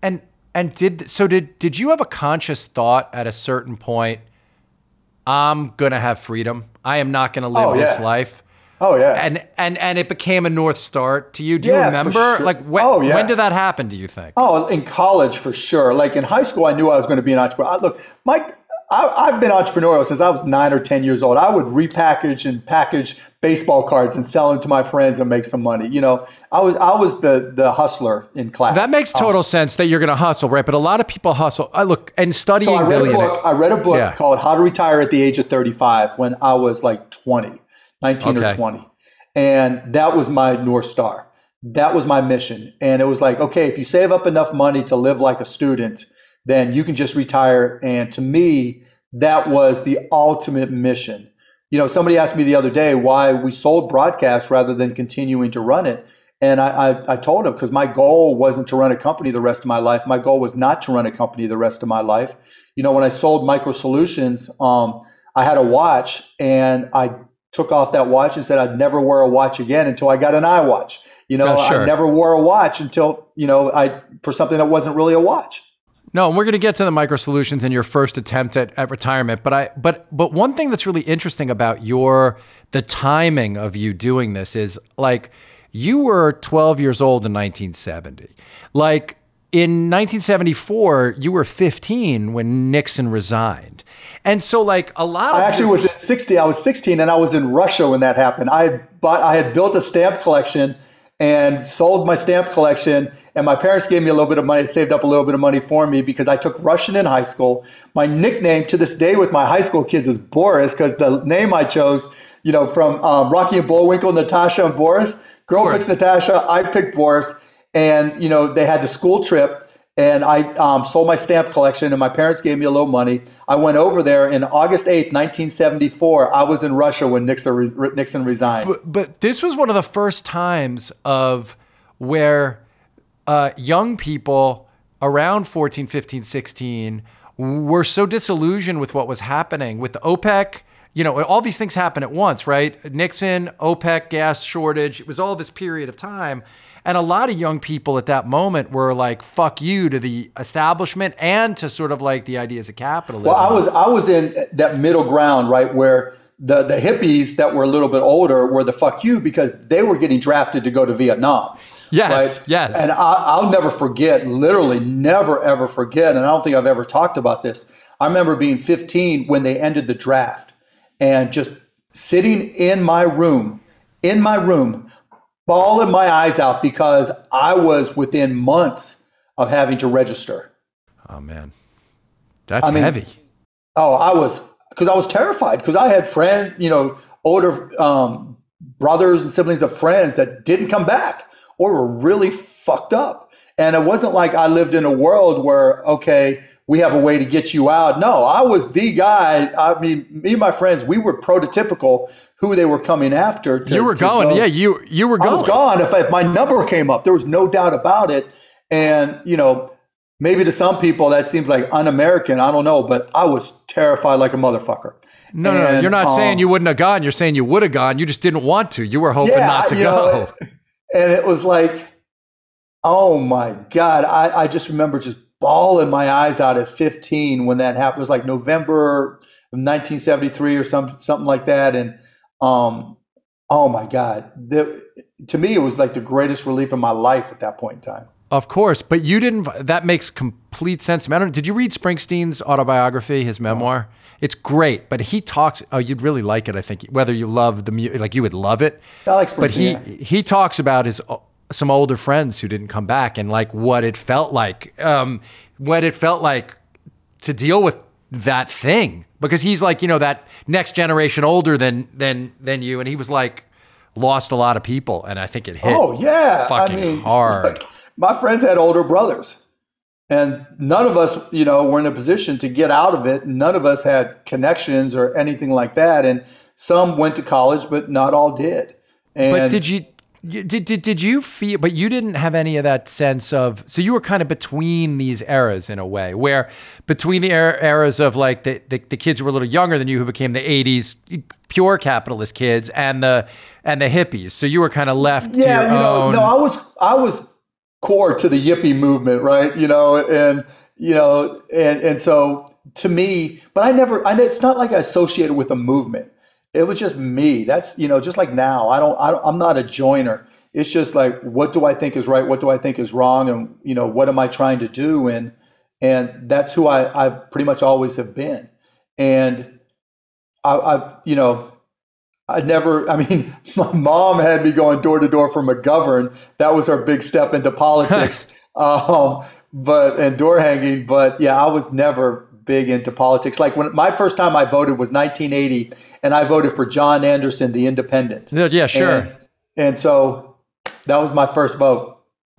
And and did so did, did you have a conscious thought at a certain point, I'm going to have freedom. I am not going to live oh, yeah. this life. Oh yeah, and and and it became a North Star to you. Do yeah, you remember? Sure. Like when, oh, yeah. when did that happen? Do you think? Oh, in college for sure. Like in high school, I knew I was going to be an entrepreneur. I, look, Mike, I, I've been entrepreneurial since I was nine or ten years old. I would repackage and package baseball cards and sell them to my friends and make some money. You know, I was I was the the hustler in class. That makes total um, sense that you're going to hustle, right? But a lot of people hustle. I look and studying. So I read a book, I read a book yeah. called How to Retire at the Age of thirty-five when I was like twenty. nineteen okay. or twenty. And that was my North Star. That was my mission. And it was like, okay, if you save up enough money to live like a student, then you can just retire. And to me, that was the ultimate mission. You know, somebody asked me the other day why we sold broadcast rather than continuing to run it. And I, I, I told him, because my goal wasn't to run a company the rest of my life. My goal was not to run a company the rest of my life. You know, when I sold MicroSolutions, um, I had a watch, and I took off that watch and said, I'd never wear a watch again until I got an iWatch. You know, oh, sure. I never wore a watch until, you know, I, for something that wasn't really a watch. No, and we're going to get to the MicroSolutions and your first attempt at, at retirement. But I, but, but one thing that's really interesting about your, the timing of you doing this is like, you were twelve years old in nineteen seventy. Like in nineteen seventy-four, you were fifteen when Nixon resigned. And so like a lot of I actually was sixteen. I was sixteen and I was in Russia when that happened. I had bought, I had built a stamp collection and sold my stamp collection. And my parents gave me a little bit of money, saved up a little bit of money for me because I took Russian in high school. My nickname to this day with my high school kids is Boris, because the name I chose, you know, from um, Rocky and Bullwinkle, Natasha and Boris. Girl picks Natasha, I picked Boris. And, you know, they had the school trip. And I um, sold my stamp collection, and my parents gave me a little money. I went over there, and August eighth, nineteen seventy-four, I was in Russia when Nixon, re- Nixon resigned. But, but this was one of the first times of where uh, young people around fourteen, fifteen, sixteen were so disillusioned with what was happening with the OPEC you know, all these things happen at once, right? Nixon, OPEC, gas shortage. It was all this period of time. And a lot of young people at that moment were like, fuck you to the establishment and to sort of like the ideas of capitalism. Well, I was I was in that middle ground, right, where the, the hippies that were a little bit older were the fuck you because they were getting drafted to go to Vietnam. Yes, right? Yes. And I, I'll never forget, literally never, ever forget, and I don't think I've ever talked about this. I remember being fifteen when they ended the draft and just sitting in my room, in my room, bawling my eyes out because I was within months of having to register. Oh, man. That's I mean, heavy. Oh, I was, because I was terrified because I had friends, you know, older um, brothers and siblings of friends that didn't come back or were really fucked up. And it wasn't like I lived in a world where, okay, we have a way to get you out. No, I was the guy. I mean, me and my friends, we were prototypical who they were coming after. To, you were going. Go. Yeah, you you were going. I was gone if, I, if my number came up. There was no doubt about it. And, you know, maybe to some people that seems like un-American. I don't know. But I was terrified like a motherfucker. No, and, no, no. You're not um, saying you wouldn't have gone. You're saying you would have gone. You just didn't want to. You were hoping yeah, not to go. Know, and it was like, oh, my God. I, I just remember just bawling my eyes out at fifteen when that happened. It was like November of nineteen seventy-three or some, something like that. And um, oh my God, the, to me, it was like the greatest relief of my life at that point in time. Of course, but you didn't, that makes complete sense. I don't, did you read Springsteen's autobiography, his memoir? It's great, but he talks, oh, you'd really like it, I think, whether you love the music, like you would love it. I like Springsteen, but he, yeah. he talks about his some older friends who didn't come back and like what it felt like, um, what it felt like to deal with that thing. Because he's like, you know, that next generation older than than than you. And he was like, lost a lot of people. And I think it hit oh, yeah. fucking I mean, hard. Look, my friends had older brothers. And none of us, you know, were in a position to get out of it. None of us had connections or anything like that. And some went to college, but not all did. And but did you... Did, did did you feel, but you didn't have any of that sense of, so you were kind of between these eras in a way, where between the er, eras of like the, the, the kids who were a little younger than you who became the eighties pure capitalist kids and the and the hippies. So you were kind of left yeah, to your you know, own. No, I was, I was core to the yippie movement, right? You know, and, you know, and, and so to me, but I never, I, it's not like I associated with a movement. It was just me. That's, you know, just like now, I don't, I don't, I'm not a joiner. It's just like, what do I think is right? What do I think is wrong? And, you know, what am I trying to do? And, and that's who I, I pretty much always have been. And I, I, you know, I never, I mean, my mom had me going door to door for McGovern. That was our big step into politics. um, but, and door hanging, but yeah, I was never big into politics. Like when my first time I voted was nineteen eighty, and I voted for John Anderson, the Independent. Yeah, sure. And, and so that was my first vote.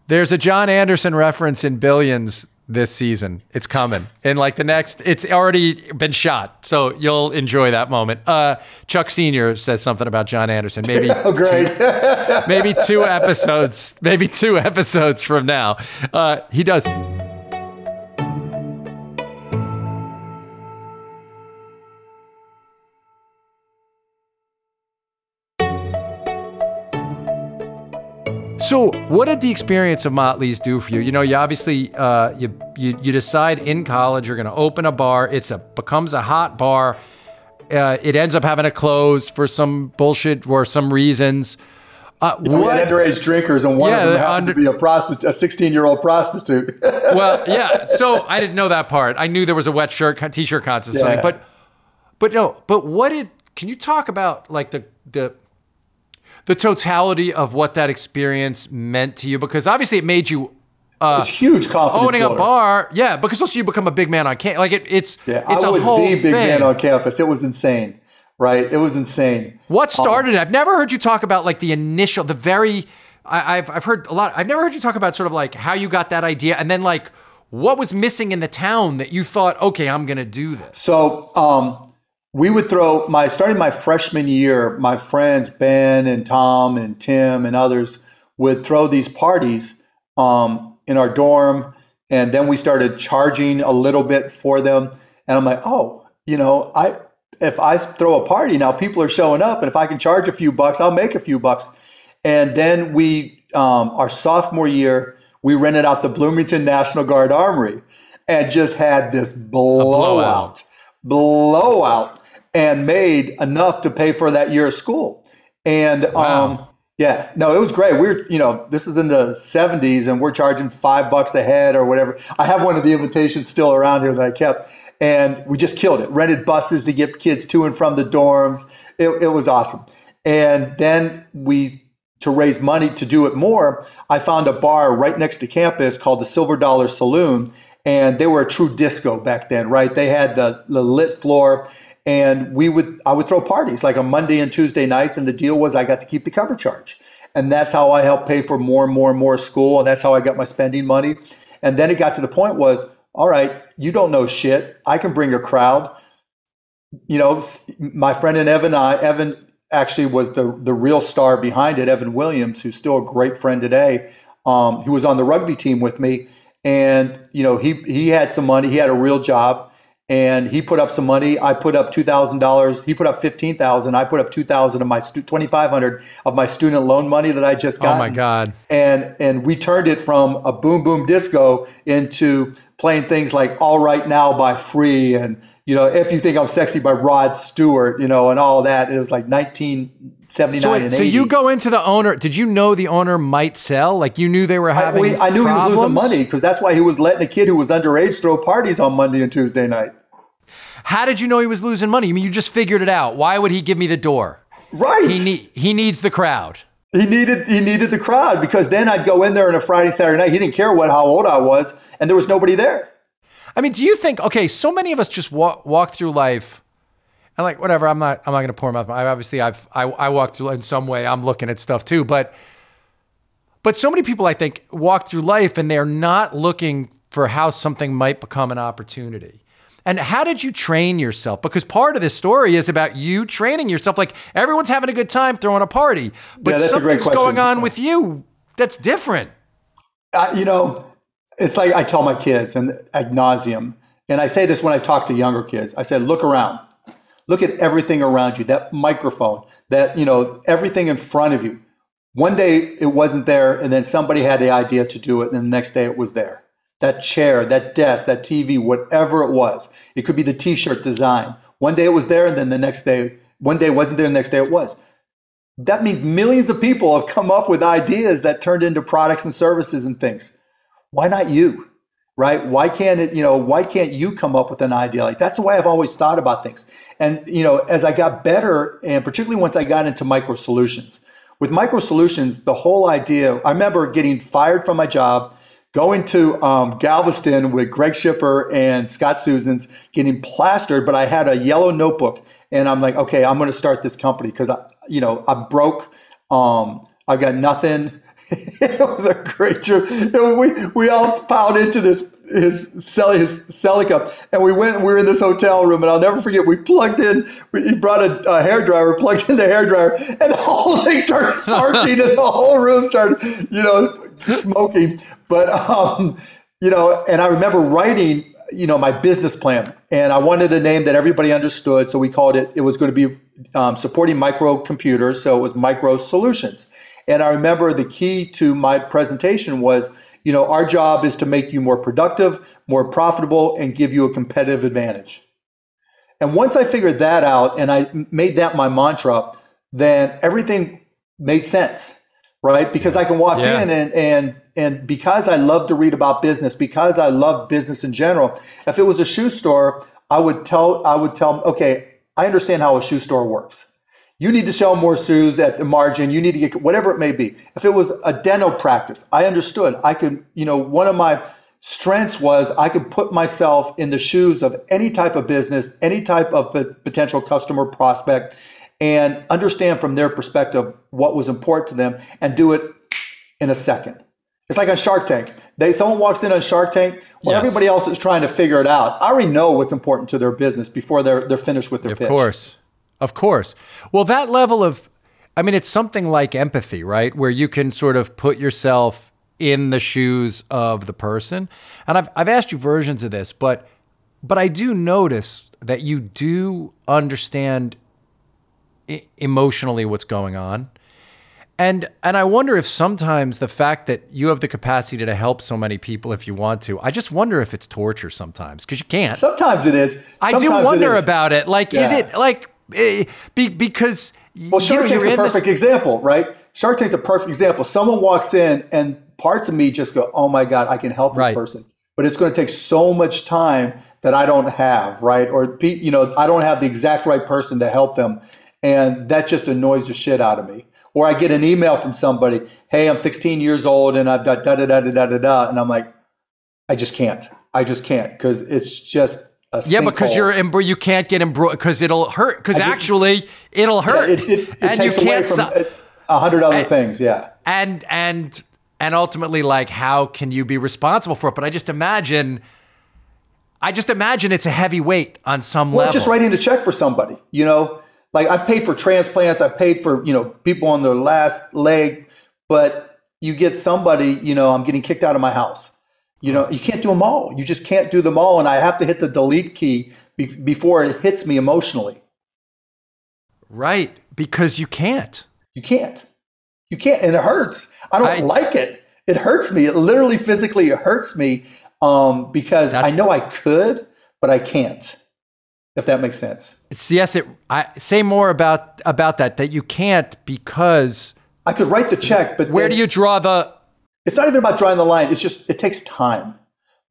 There's a John Anderson reference in Billions this season. It's coming. And like the next, it's already been shot. So you'll enjoy that moment. Uh, Chuck Senior says something about John Anderson. Maybe, oh, great. two, maybe two episodes, maybe two episodes from now. Uh, he does. So what did the experience of Motley's do for you? You know, you obviously, uh, you, you you decide in college you're going to open a bar. It's a becomes a hot bar. Uh, it ends up having to close for some bullshit or some reasons. Uh, you know, what, we had underage drinkers, and one yeah, of them happened under, to be a prostitute, a sixteen-year-old prostitute. Well, yeah. So I didn't know that part. I knew there was a wet shirt, t-shirt contest, yeah. something. But but no. But what did? Can you talk about like the the the totality of what that experience meant to you? Because obviously it made you uh, it's huge confidence owning builder. A bar. Yeah, because also you become a big man on campus. Like it, it's yeah, it's I was a whole the big thing. Man on campus. It was insane, right? It was insane. What started um, it? I've never heard you talk about like the initial, the very, I, I've I've heard a lot. I've never heard you talk about sort of like how you got that idea and then like what was missing in the town that you thought, okay, I'm going to do this. So, um, we would throw my starting my freshman year, my friends Ben and Tom and Tim and others would throw these parties um, in our dorm, and then we started charging a little bit for them. And I'm like, oh, you know, I if I throw a party now, people are showing up, and if I can charge a few bucks, I'll make a few bucks. And then we, um, our sophomore year, we rented out the Bloomington National Guard Armory and just had this blowout, blowout, and made enough to pay for that year of school. And wow. um, yeah, no, it was great. We're, you know, this is in the seventies, and we're charging five bucks a head or whatever. I have one of the invitations still around here that I kept. And we just killed it. Rented buses to get kids to and from the dorms. It, it was awesome. And then we, to raise money to do it more, I found a bar right next to campus called the Silver Dollar Saloon. And they were a true disco back then, right? They had the, the lit floor. And we would, I would throw parties like on Monday and Tuesday nights. And the deal was I got to keep the cover charge. And that's how I helped pay for more and more and more school. And that's how I got my spending money. And then it got to the point was, all right, you don't know shit. I can bring a crowd. You know, my friend and Evan, and I, Evan actually was the, the real star behind it, Evan Williams, who's still a great friend today, um, who was on the rugby team with me. And, you know, he, he had some money. He had a real job, and he put up some money. I put up two thousand dollars. He put up fifteen thousand dollars. I put up two thousand dollars of my two thousand five hundred dollars of my student loan money that I just got. Oh my God. And, and we turned it from a boom, boom disco into playing things like All Right Now by Free and, you know, If You Think I'm Sexy by Rod Stewart, you know, and all that. It was like nineteen seventy-nine so, and eighty. So you go into the owner. Did you know the owner might sell? Like you knew they were having I, we, I knew problems? He was losing money because that's why he was letting a kid who was underage throw parties on Monday and Tuesday night. How did you know he was losing money? I mean, you just figured it out. Why would he give me the door? Right. He need, he needs the crowd. He needed he needed the crowd because then I'd go in there on a Friday, Saturday night. He didn't care what how old I was, and there was nobody there. I mean, do you think, okay, so many of us just walk, walk through life and like, whatever, I'm not I'm not going to pour my mouth. I, obviously, I've, I I walk through in some way. I'm looking at stuff too. But, but so many people, I think, walk through life and they're not looking for how something might become an opportunity. And how did you train yourself? Because part of this story is about you training yourself. Like everyone's having a good time throwing a party, but yeah, something's going on with you that's different. Uh, you know, it's like I tell my kids and ad nauseum, and I say this when I talk to younger kids. I said, look around, look at everything around you, that microphone, that, you know, everything in front of you. One day it wasn't there, and then somebody had the idea to do it, and the next day it was there. That chair, that desk, that T V, whatever it was. It could be the T-shirt design. One day it was there, and then the next day, one day it wasn't there, and the next day it was. That means millions of people have come up with ideas that turned into products and services and things. Why not you, right? Why can't it, you know, why can't you come up with an idea? Like that's the way I've always thought about things. And, you know, as I got better, and particularly once I got into MicroSolutions, with MicroSolutions, the whole idea, I remember getting fired from my job, going to um, Galveston with Greg Schiffer and Scott Susans, getting plastered, but I had a yellow notebook, and I'm like, okay, I'm going to start this company because I, you know, I'm broke, um, I got nothing. It was a great trip. And we we all piled into this his Celica, his Celica, and we went. And we were in this hotel room, and I'll never forget. We plugged in. We, he brought a, a hairdryer, plugged in the hairdryer, and the whole thing started sparking, and the whole room started, you know, smoking. But um, you know, and I remember writing, you know, my business plan, and I wanted a name that everybody understood, so we called it. It was going to be um, supporting microcomputers, so it was MicroSolutions. And I remember the key to my presentation was, you know, our job is to make you more productive, more profitable, and give you a competitive advantage. And once I figured that out and I made that my mantra, then everything made sense, right? Because yeah. I can walk yeah. in and, and and because I love to read about business, because I love business in general, if it was a shoe store, I would tell I would tell them, okay, I understand how a shoe store works. You need to sell more shoes at the margin. You need to get whatever it may be. If it was a dental practice, I understood. I could, you know, one of my strengths was I could put myself in the shoes of any type of business, any type of potential customer prospect, and understand from their perspective what was important to them and do it in a second. It's like on Shark Tank. They someone walks in on Shark Tank. Well, yes. Everybody else is trying to figure it out. I already know what's important to their business before they're they're finished with their pitch. Of course. Of course. Well, that level of, I mean, it's something like empathy, right? Where you can sort of put yourself in the shoes of the person. And I've I've asked you versions of this, but but I do notice that you do understand I- emotionally what's going on. And and I wonder if sometimes the fact that you have the capacity to help so many people if you want to, I just wonder if it's torture sometimes, because you can't. Sometimes it is. Sometimes I do wonder it about it. Like, yeah. is it like, eh, be, because well, you know, you're in this. Well, Shark Tank's a perfect example, right? Shark Tank's a perfect example. Someone walks in and parts of me just go, oh my God, I can help this right. person. But it's going to take so much time that I don't have, right? Or, you know, I don't have the exact right person to help them. And that just annoys the shit out of me. Or I get an email from somebody, hey, I'm sixteen years old and I've got da da da da da da da, and I'm like, I just can't, I just can't, because it's just a yeah, because hole. You're you can't get embroiled because it'll hurt, because actually get, it'll hurt, yeah, it, it, it and takes you can't su- a hundred other and, things, yeah, and and and ultimately, like, how can you be responsible for it? But I just imagine. I just imagine it's a heavy weight on some well, level. Just writing a check for somebody, you know. Like, I've paid for transplants, I've paid for, you know, people on their last leg, but you get somebody, you know, I'm getting kicked out of my house. You know, you can't do them all. You just can't do them all. And I have to hit the delete key be- before it hits me emotionally. Right. Because you can't. You can't. You can't. And it hurts. I don't I, like it. It hurts me. It literally physically it hurts me um, because I know I could, but I can't. If that makes sense. It's, yes, it. I say more about about that. That you can't, because I could write the check, but where then, do you draw the? It's not even about drawing the line. It's just it takes time,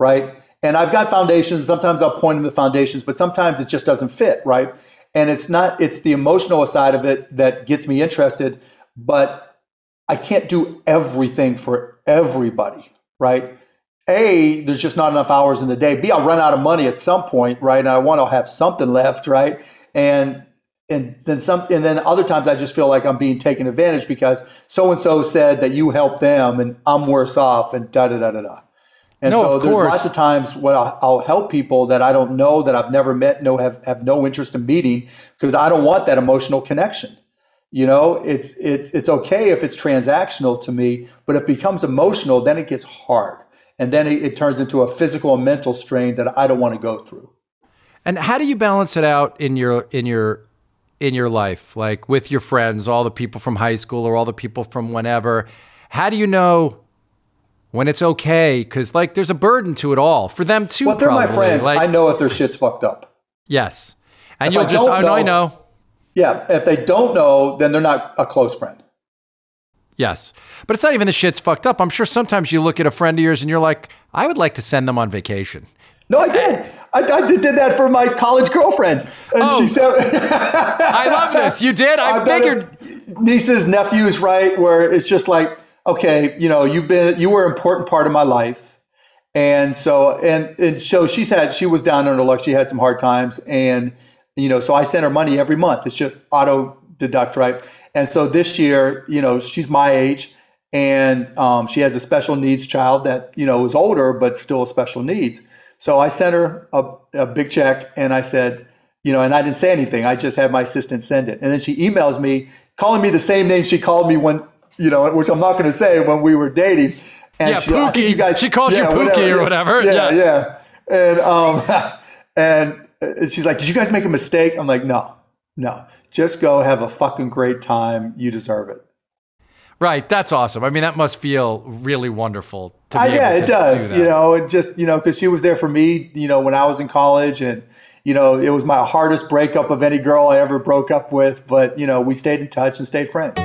right? And I've got foundations. Sometimes I'll point them to foundations, but sometimes it just doesn't fit, right? And it's not. It's the emotional side of it that gets me interested, but I can't do everything for everybody, right? A, there's just not enough hours in the day. B, I'll run out of money at some point, right? And I want to have something left, right? And and then some, and then other times I just feel like I'm being taken advantage because so and so said that you helped them and I'm worse off and da da da da da. And no, so of there's course. Lots of times when I'll, I'll help people that I don't know, that I've never met, no have have no interest in meeting, because I don't want that emotional connection. You know, it's it's it's okay if it's transactional to me, but if it becomes emotional, then it gets hard. And then it turns into a physical and mental strain that I don't want to go through. And how do you balance it out in your in your in your life, like with your friends, all the people from high school or all the people from whenever? How do you know when it's okay? Because like there's a burden to it all for them too. Well, they're probably my friends. Like, I know if their shit's fucked up. Yes, and if you'll I just I know, know I know. Yeah, if they don't know, then they're not a close friend. Yes. But it's not even the shit's fucked up. I'm sure sometimes you look at a friend of yours and you're like, I would like to send them on vacation. No, I did. I, I did that for my college girlfriend. And oh, she said, I love this. You did? I I've figured. Nieces, nephews, right? Where it's just like, okay, you know, you've been, you were an important part of my life. And so, and, and so she's had, she was down on her luck. She had some hard times. And, you know, so I sent her money every month. It's just auto deduct, right? And so this year, you know, she's my age and um, she has a special needs child that, you know, is older, but still special needs. So I sent her a, a big check and I said, you know, and I didn't say anything. I just had my assistant send it. And then she emails me calling me the same name she called me when, you know, which I'm not going to say, when we were dating. And yeah, she, Pookie. You guys, she calls yeah, you Pookie whatever, or whatever. Yeah, yeah. yeah. And, um, and she's like, did you guys make a mistake? I'm like, no, no. Just go have a fucking great time. You deserve it. Right. That's awesome. I mean, that must feel really wonderful to be uh, yeah, able to it does. Do that. You know, it just, you know, because she was there for me, you know, when I was in college. And, you know, it was my hardest breakup of any girl I ever broke up with. But, you know, we stayed in touch and stayed friends.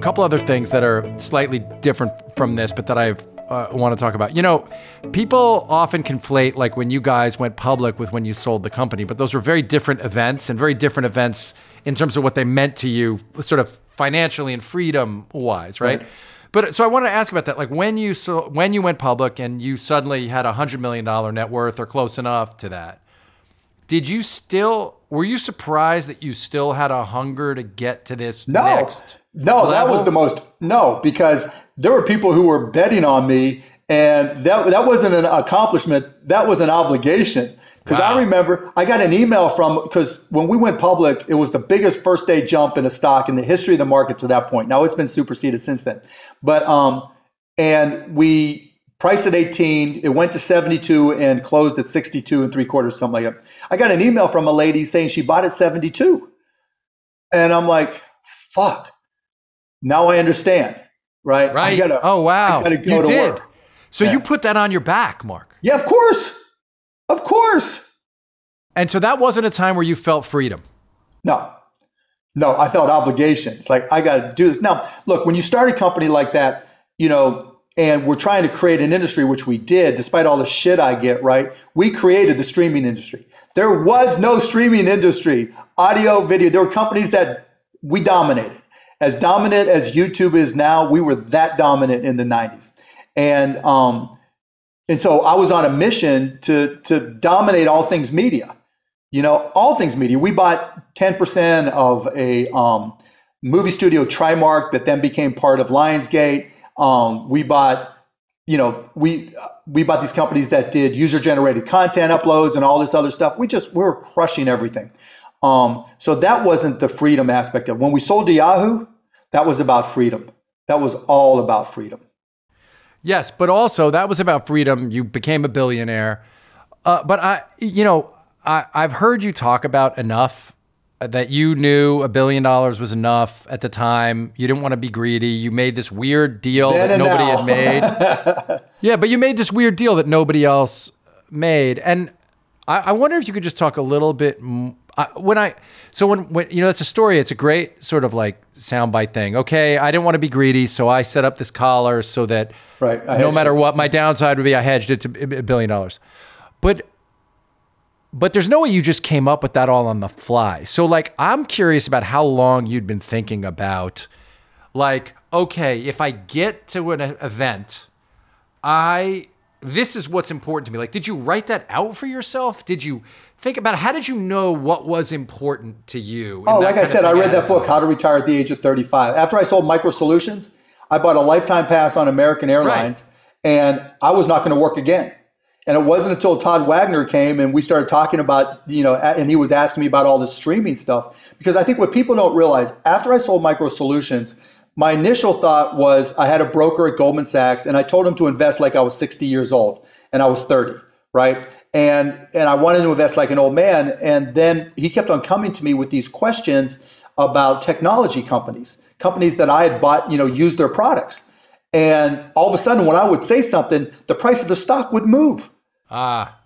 Couple other things that are slightly different from this, but that I uh, want to talk about. You know, people often conflate like when you guys went public with when you sold the company, but those were very different events and very different events in terms of what they meant to you sort of financially and freedom wise, right? Right. But so I wanted to ask about that. Like when you so, when you went public and you suddenly had a one hundred million dollars net worth or close enough to that, did you still... Were you surprised that you still had a hunger to get to this no, next No, level? That was the most, no, because there were people who were betting on me and that that wasn't an accomplishment. That was an obligation. Because wow. I remember I got an email from, because when we went public, it was the biggest first day jump in a stock in the history of the market to that point. Now it's been superseded since then. But, um, and we priced at eighteen, it went to seventy-two and closed at sixty-two and three quarters, something like that. I got an email from a lady saying she bought at seventy-two. And I'm like, fuck, now I understand. Right. Right. I gotta, oh, wow. I gotta go you to did. Work. So yeah. you put that on your back, Mark. Yeah, of course. Of course. And so that wasn't a time where you felt freedom. No, no, I felt obligation. It's like, I got to do this. Now, look, when you start a company like that, you know, and we're trying to create an industry, which we did, despite all the shit I get, right? We created the streaming industry. There was no streaming industry, audio, video. There were companies that we dominated. As dominant as YouTube is now, we were that dominant in the nineties. And, um, And so I was on a mission to to dominate all things media, you know, all things media. We bought ten percent of a um, movie studio, Trimark, that then became part of Lionsgate. Um, we bought, you know, we we bought these companies that did user generated content uploads and all this other stuff. We just we were crushing everything. Um, so that wasn't the freedom aspect of it. When we sold to Yahoo, that was about freedom. That was all about freedom. Yes, but also that was about freedom. You became a billionaire. Uh, but I, you know, I, I've heard you talk about enough that you knew a billion dollars was enough at the time. You didn't want to be greedy. You made this weird deal then that nobody now. had made. Yeah, but you made this weird deal that nobody else made. And I, I wonder if you could just talk a little bit. I, when I, so when, when, you know, it's a story, it's a great sort of like soundbite thing. Okay, I didn't want to be greedy, so I set up this collar so that right, no matter it. what my downside would be, I hedged it to a billion dollars. But, but there's no way you just came up with that all on the fly. So like, I'm curious about how long you'd been thinking about like, okay, if I get to an event, I... this is what's important to me. Like, did you write that out for yourself? Did you think about it? How did you know what was important to you? Oh, like I said, I read that book, How to Retire at the Age of thirty-five. After I sold MicroSolutions, I bought a lifetime pass on American Airlines, right. and I was not going to work again. And it wasn't until Todd Wagner came and we started talking about, you know, and he was asking me about all this streaming stuff. Because I think what people don't realize, after I sold MicroSolutions, my initial thought was I had a broker at Goldman Sachs and I told him to invest like I was sixty years old and I was thirty, right? And and I wanted to invest like an old man. And then he kept on coming to me with these questions about technology companies, companies that I had bought, you know, used their products. And all of a sudden when I would say something, the price of the stock would move. Ah.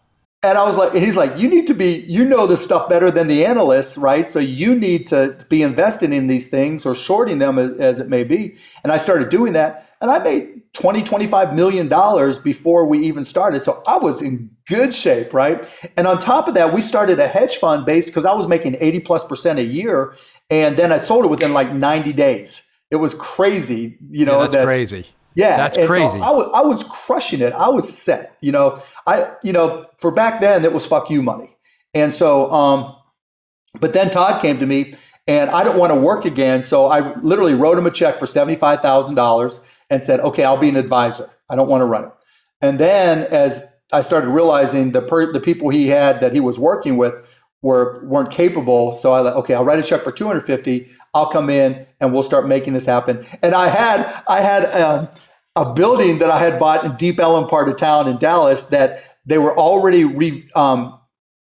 And I was like, and he's like, you need to be, you know this stuff better than the analysts, right? So you need to be investing in these things or shorting them as, as it may be. And I started doing that and I made twenty, twenty-five million dollars before we even started. So I was in good shape, right? And on top of that, we started a hedge fund based because I was making eighty plus percent a year. And then I sold it within like ninety days. It was crazy. You know, yeah, that's that, crazy. Yeah, that's crazy. So I, was, I was crushing it. I was set, you know, I, you know, for back then it was fuck you money. And so, um, but then Todd came to me and I don't want to work again. So I literally wrote him a check for seventy-five thousand dollars and said, okay, I'll be an advisor. I don't want to run it. And then as I started realizing the per, the people he had that he was working with were, weren't capable. So I like, okay, I'll write a check for two hundred fifty. I'll come in and we'll start making this happen. And I had, I had a, a building that I had bought in Deep Ellum part of town in Dallas that they were already re, um,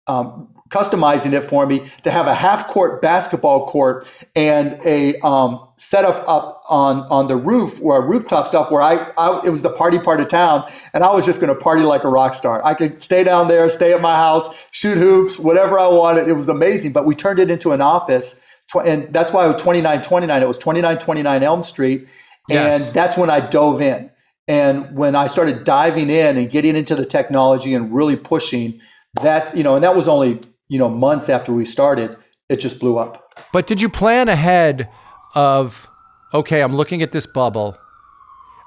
um, customizing it for me to have a half court basketball court and a um, setup up on, on the roof or a rooftop stuff where I, I, it was the party part of town and I was just going to party like a rock star. I could stay down there, stay at my house, shoot hoops, whatever I wanted. It was amazing, but we turned it into an office and that's why it was twenty-nine twenty-nine. It was twenty-nine twenty-nine Elm Street. Yes. And that's when I dove in. And when I started diving in and getting into the technology and really pushing, that's, you know, and that was only, you know, months after we started, it just blew up. But did you plan ahead of, okay, I'm looking at this bubble.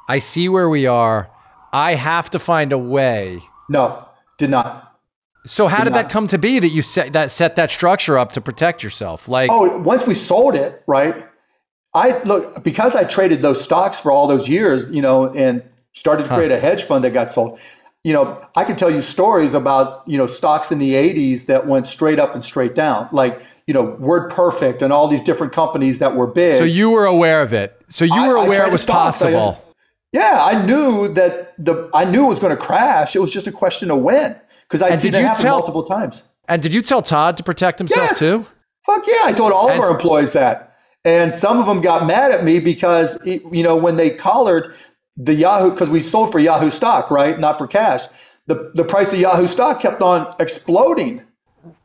I see where we are. I have to find a way. No, did not. So how did, did that come to be that you set that set that structure up to protect yourself? Like, oh, once we sold it, right? I look, because I traded those stocks for all those years, you know, and started to create huh. a hedge fund that got sold. you know, I can tell you stories about, you know, stocks in the eighties that went straight up and straight down, like, you know, WordPerfect and all these different companies that were big. So you were aware of it. So you were I, aware I it was possible. I, yeah, I knew that the I knew it was going to crash. It was just a question of when, because I did it happen tell, multiple times. And did you tell Todd to protect himself yes. too? Fuck yeah, I told all and, of our employees that, and some of them got mad at me because it, you know when they collared the Yahoo, because we sold for Yahoo stock, right, not for cash. The the price of Yahoo stock kept on exploding.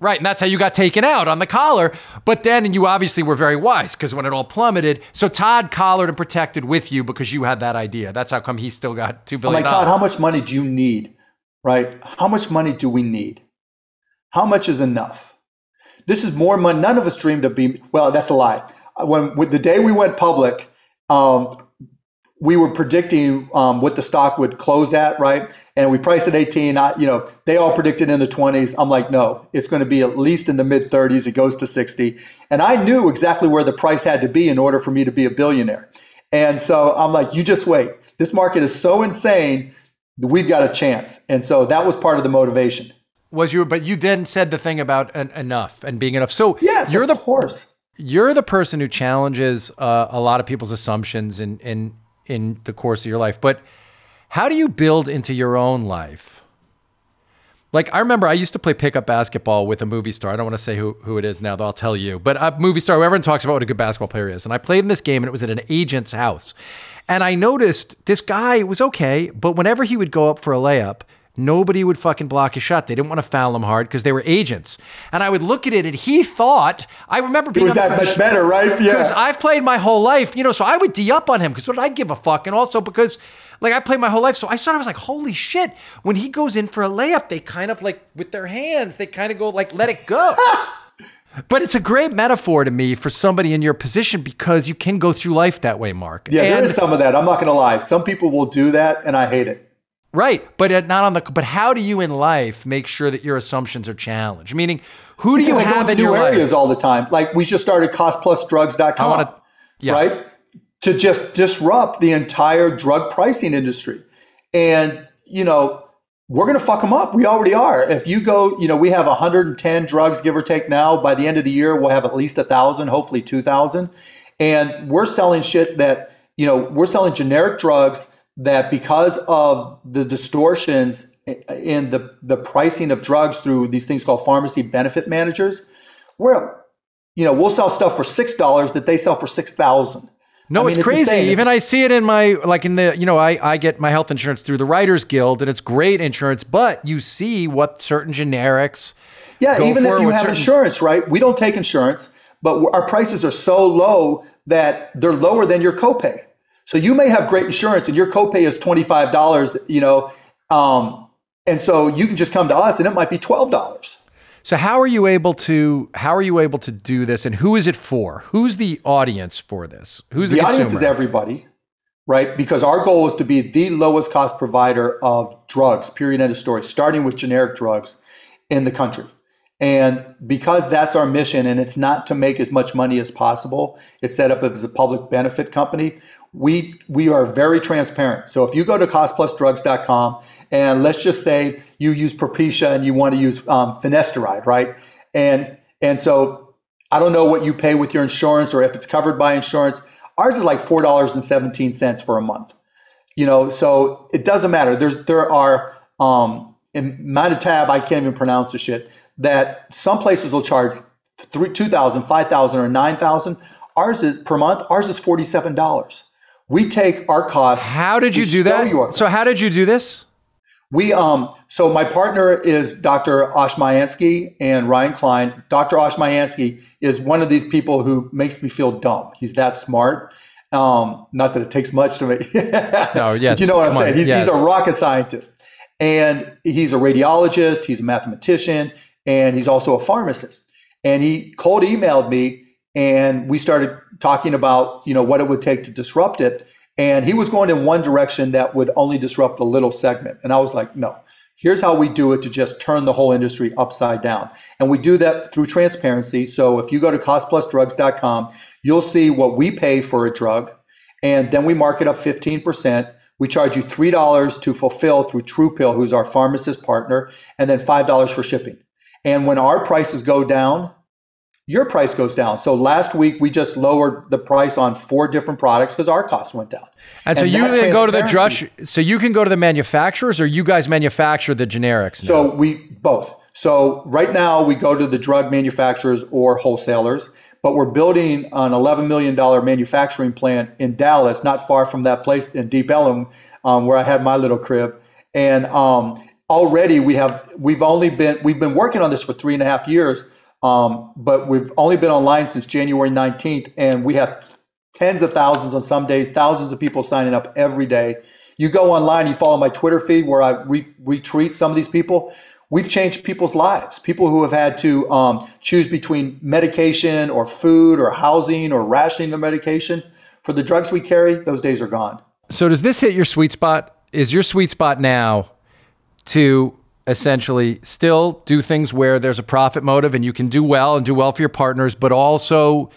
Right, and that's how you got taken out on the collar. But then, and you obviously were very wise, because when it all plummeted, so Todd collared and protected with you because you had that idea. That's how come he still got two billion dollars. I'm like, Todd, how much money do you need, right? How much money do we need? How much is enough? This is more money. None of us dreamed of being, well, that's a lie. When, when the day we went public, um, we were predicting um, what the stock would close at, right? And we priced at eighteen. I, you know, they all predicted in the twenties. I'm like, no, it's going to be at least in the mid thirties. It goes to sixty, and I knew exactly where the price had to be in order for me to be a billionaire. And so I'm like, you just wait. This market is so insane that we've got a chance. And so that was part of the motivation. Was you? But you then said the thing about an, enough and being enough. So yes, you're the horse. You're the person who challenges uh, a lot of people's assumptions and and. in the course of your life, but how do you build into your own life? Like, I remember I used to play pickup basketball with a movie star. I don't want to say who, who it is now, though I'll tell you, but a movie star, everyone talks about what a good basketball player is. And I played in this game and it was at an agent's house. And I noticed this guy was okay, but whenever he would go up for a layup, nobody would fucking block his shot. They didn't want to foul him hard because they were agents. And I would look at it and he thought, I remember being- It was that much better, right? Yeah. Because I've played my whole life, you know, so I would D up on him because what did I give a fuck? And also because like I played my whole life. So I started, I was like, holy shit. When he goes in for a layup, they kind of like with their hands, they kind of go like, let it go. But it's a great metaphor to me for somebody in your position because you can go through life that way, Mark. Yeah, and there is some of that. I'm not going to lie. Some people will do that and I hate it. Right, but not on the. But how do you in life make sure that your assumptions are challenged? Meaning, who do because you have in your life? New areas all the time. Like we just started cost plus drugs dot com, I wanna, yeah. right? To just disrupt the entire drug pricing industry, and you know we're gonna fuck them up. We already are. If you go, you know, we have one hundred ten drugs, give or take. Now by the end of the year, we'll have at least a thousand, hopefully two thousand, and we're selling shit that you know we're selling generic drugs. That because of the distortions in the, the pricing of drugs through these things called pharmacy benefit managers, well, you know, we'll sell stuff for six dollars that they sell for six thousand dollars. No, I mean, it's, it's crazy. Insane. Even I see it in my, like in the, you know, I, I get my health insurance through the Writers Guild and it's great insurance, but you see what certain generics yeah, go even for if you have certain- insurance, right? We don't take insurance, but our prices are so low that they're lower than your copay. So you may have great insurance and your copay is twenty-five dollars, you know, um, and so you can just come to us and it might be twelve dollars. So how are you able to, how are you able to do this and who is it for? Who's the audience for this? Who's the, the consumer? The audience is everybody, right? Because our goal is to be the lowest cost provider of drugs, period, end of story, starting with generic drugs in the country. And because that's our mission and it's not to make as much money as possible, it's set up as a public benefit company. We we are very transparent. So if you go to cost plus drugs dot com and let's just say you use Propecia and you want to use um, finasteride, right? And and so I don't know what you pay with your insurance or if it's covered by insurance. Ours is like four dollars and seventeen cents for a month. You know, so it doesn't matter. There's there are um amount of tab, I can't even pronounce the shit. That some places will charge three, two thousand dollars, five thousand dollars, or nine thousand dollars. Ours is per month. Ours is forty-seven dollars. We take our cost. How did you do that? So how did you do this? We um. So my partner is Doctor Oshmayansky and Ryan Klein. Doctor Oshmayansky is one of these people who makes me feel dumb. He's that smart. Um, not that it takes much to make. No, yes. You know what I'm saying? He's, yes. he's a rocket scientist, and he's a radiologist. He's a mathematician. And he's also a pharmacist. And he cold emailed me and we started talking about, you know, what it would take to disrupt it. And he was going in one direction that would only disrupt a little segment. And I was like, no, here's how we do it to just turn the whole industry upside down. And we do that through transparency. So if you go to cost plus drugs dot com, you'll see what we pay for a drug. And then we mark it up fifteen percent. We charge you three dollars to fulfill through TruePill, who's our pharmacist partner, and then five dollars for shipping. And when our prices go down, your price goes down. So last week, we just lowered the price on four different products because our costs went down. And, and so you can go to the drush, so you can go to the manufacturers, or you guys manufacture the generics now? So we both. So right now, we go to the drug manufacturers or wholesalers, but we're building an eleven million dollars manufacturing plant in Dallas, not far from that place in Deep Ellum, um, where I had my little crib. And um, already we have, we've only been, we've been working on this for three and a half years. Um, but we've only been online since January nineteenth, and we have tens of thousands on some days, thousands of people signing up every day. You go online, you follow my Twitter feed where I re- retweet some of these people. We've changed people's lives, people who have had to um, choose between medication or food or housing or rationing their medication. For the drugs we carry, those days are gone. So does this hit your sweet spot? Is your sweet spot now to essentially still do things where there's a profit motive and you can do well and do well for your partners, but also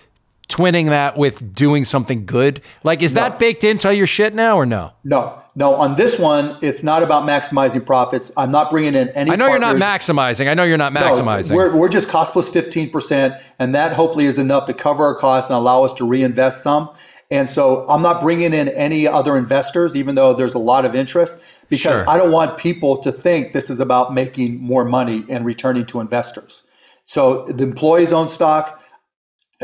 twinning that with doing something good? Like, is no. that baked into your shit now or no? No, no. On this one, it's not about maximizing profits. I'm not bringing in any I know partners. You're not maximizing. I know you're not maximizing. No, we're, we're just cost plus fifteen percent. And that hopefully is enough to cover our costs and allow us to reinvest some. And so I'm not bringing in any other investors, even though there's a lot of interest, because sure. I don't want people to think this is about making more money and returning to investors. So the employees own stock,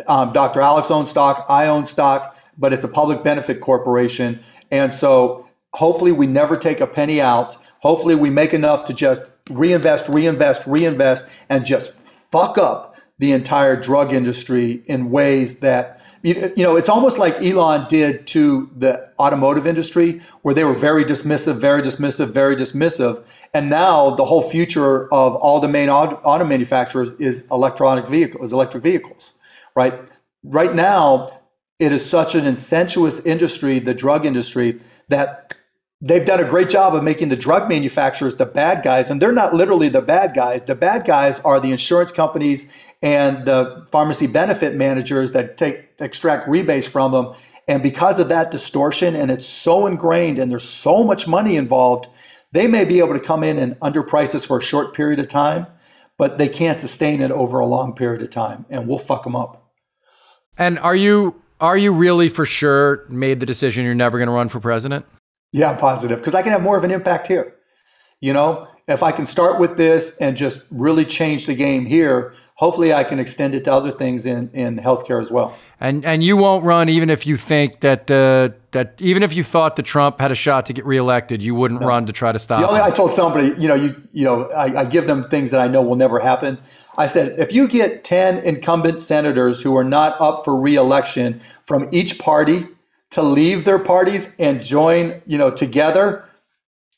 um, Doctor Alex owns stock, I own stock, but it's a public benefit corporation. And so hopefully we never take a penny out. Hopefully we make enough to just reinvest, reinvest, reinvest, and just fuck up the entire drug industry in ways that, you know, it's almost like Elon did to the automotive industry, where they were very dismissive, very dismissive, very dismissive. And now the whole future of all the main auto, auto manufacturers is electronic vehicles, electric vehicles, right? Right now, it is such an incestuous industry, the drug industry, that they've done a great job of making the drug manufacturers the bad guys. And they're not literally the bad guys. The bad guys are the insurance companies and the pharmacy benefit managers that take extract rebates from them. And because of that distortion, and it's so ingrained and there's so much money involved, they may be able to come in and underprice us for a short period of time, but they can't sustain it over a long period of time, and we'll fuck them up. And are you are you really for sure made the decision you're never going to run for president? Yeah, I'm positive, because I can have more of an impact here. You know, if I can start with this and just really change the game here, hopefully I can extend it to other things in, in healthcare as well. And and you won't run even if you think that, uh, that even if you thought that Trump had a shot to get reelected, you wouldn't no. run to try to stop the only, him. I told somebody, you know, you you know, I, I give them things that I know will never happen. I said, if you get ten incumbent senators who are not up for reelection from each party to leave their parties and join, you know, together,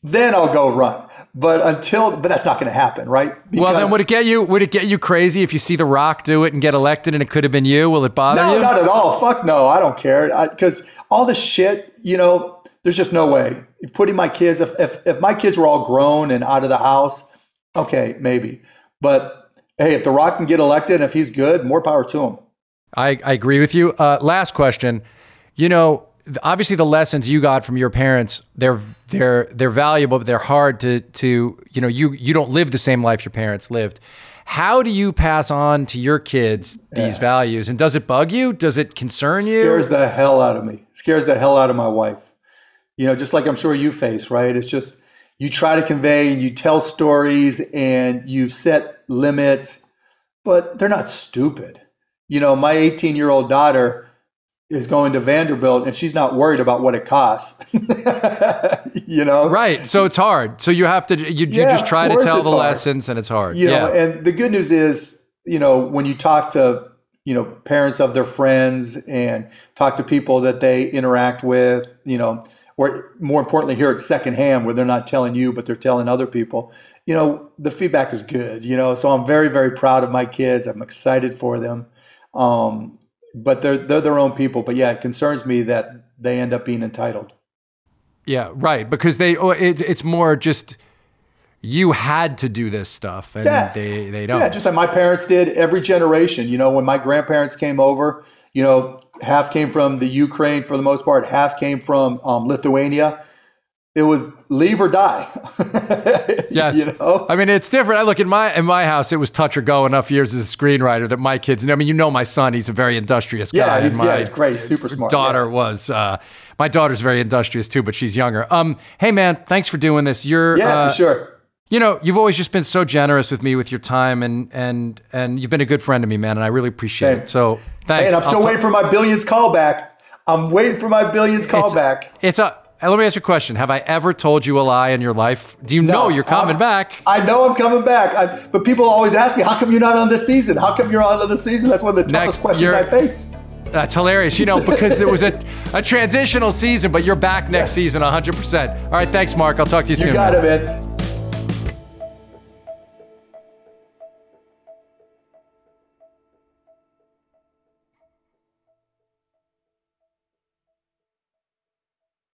then I'll go run. But until, but that's not going to happen, right? Because, well, then would it get you? Would it get you crazy if you see The Rock do it and get elected, and it could have been you? Will it bother no, you? No, not at all. Fuck no, I don't care. Because all this shit, you know, there's just no way. Putting my kids, if, if if my kids were all grown and out of the house, okay, maybe. But hey, if The Rock can get elected, and if he's good, more power to him. I I agree with you. Uh, last question, you know. Obviously, the lessons you got from your parents, they're they're they're valuable, but they're hard to to you know you you don't live the same life your parents lived. How do you pass on to your kids these yeah. values? And does it bug you? Does it concern you? Scares the hell out of me. Scares the hell out of my wife. You know, just like I'm sure you face, right? It's just you try to convey and you tell stories and you set limits, but they're not stupid. You know, my eighteen-year-old daughter is going to Vanderbilt and she's not worried about what it costs, you know? Right, so it's hard. So you have to, you, yeah, you just try to tell the hard. lessons, and it's hard. You yeah. know, and the good news is, you know, when you talk to, you know, parents of their friends and talk to people that they interact with, you know, or more importantly here at secondhand where they're not telling you, but they're telling other people, you know, the feedback is good, you know? So I'm very, very proud of my kids. I'm excited for them. Um, But they're they're their own people. But yeah, it concerns me that they end up being entitled. Yeah, right. Because they oh, it, it's more just you had to do this stuff, and yeah. they they don't. Yeah, just like my parents did. Every generation, you know, when my grandparents came over, you know, half came from the Ukraine for the most part, half came from um, Lithuania. it was leave or die. Yes. You know? I mean, it's different. I look in my, in my house, it was touch or go enough years as a screenwriter that my kids, I mean, you know, my son, he's a very industrious guy. Yeah, he's, and my yeah, he's great, super smart. Daughter yeah. was, uh, my daughter's very industrious too, but she's younger. Um, Hey man, thanks for doing this. You're, yeah, uh, for sure. You know, you've always just been so generous with me with your time, and and and you've been a good friend to me, man, and I really appreciate hey. it. So thanks. Hey, and I'm still t- waiting for my Billions callback. I'm waiting for my Billions callback. It's, it's a, let me ask you a question. Have I ever told you a lie in your life? Do you no, know you're coming I'm, back? I know I'm coming back, I, but people always ask me, how come you're not on this season? How come you're on this season? That's one of the toughest Next, questions I face. That's hilarious, you know, because there was a, a transitional season, but you're back next yeah. season, one hundred percent. All right, thanks, Mark. I'll talk to you, you soon. You got man. it, man.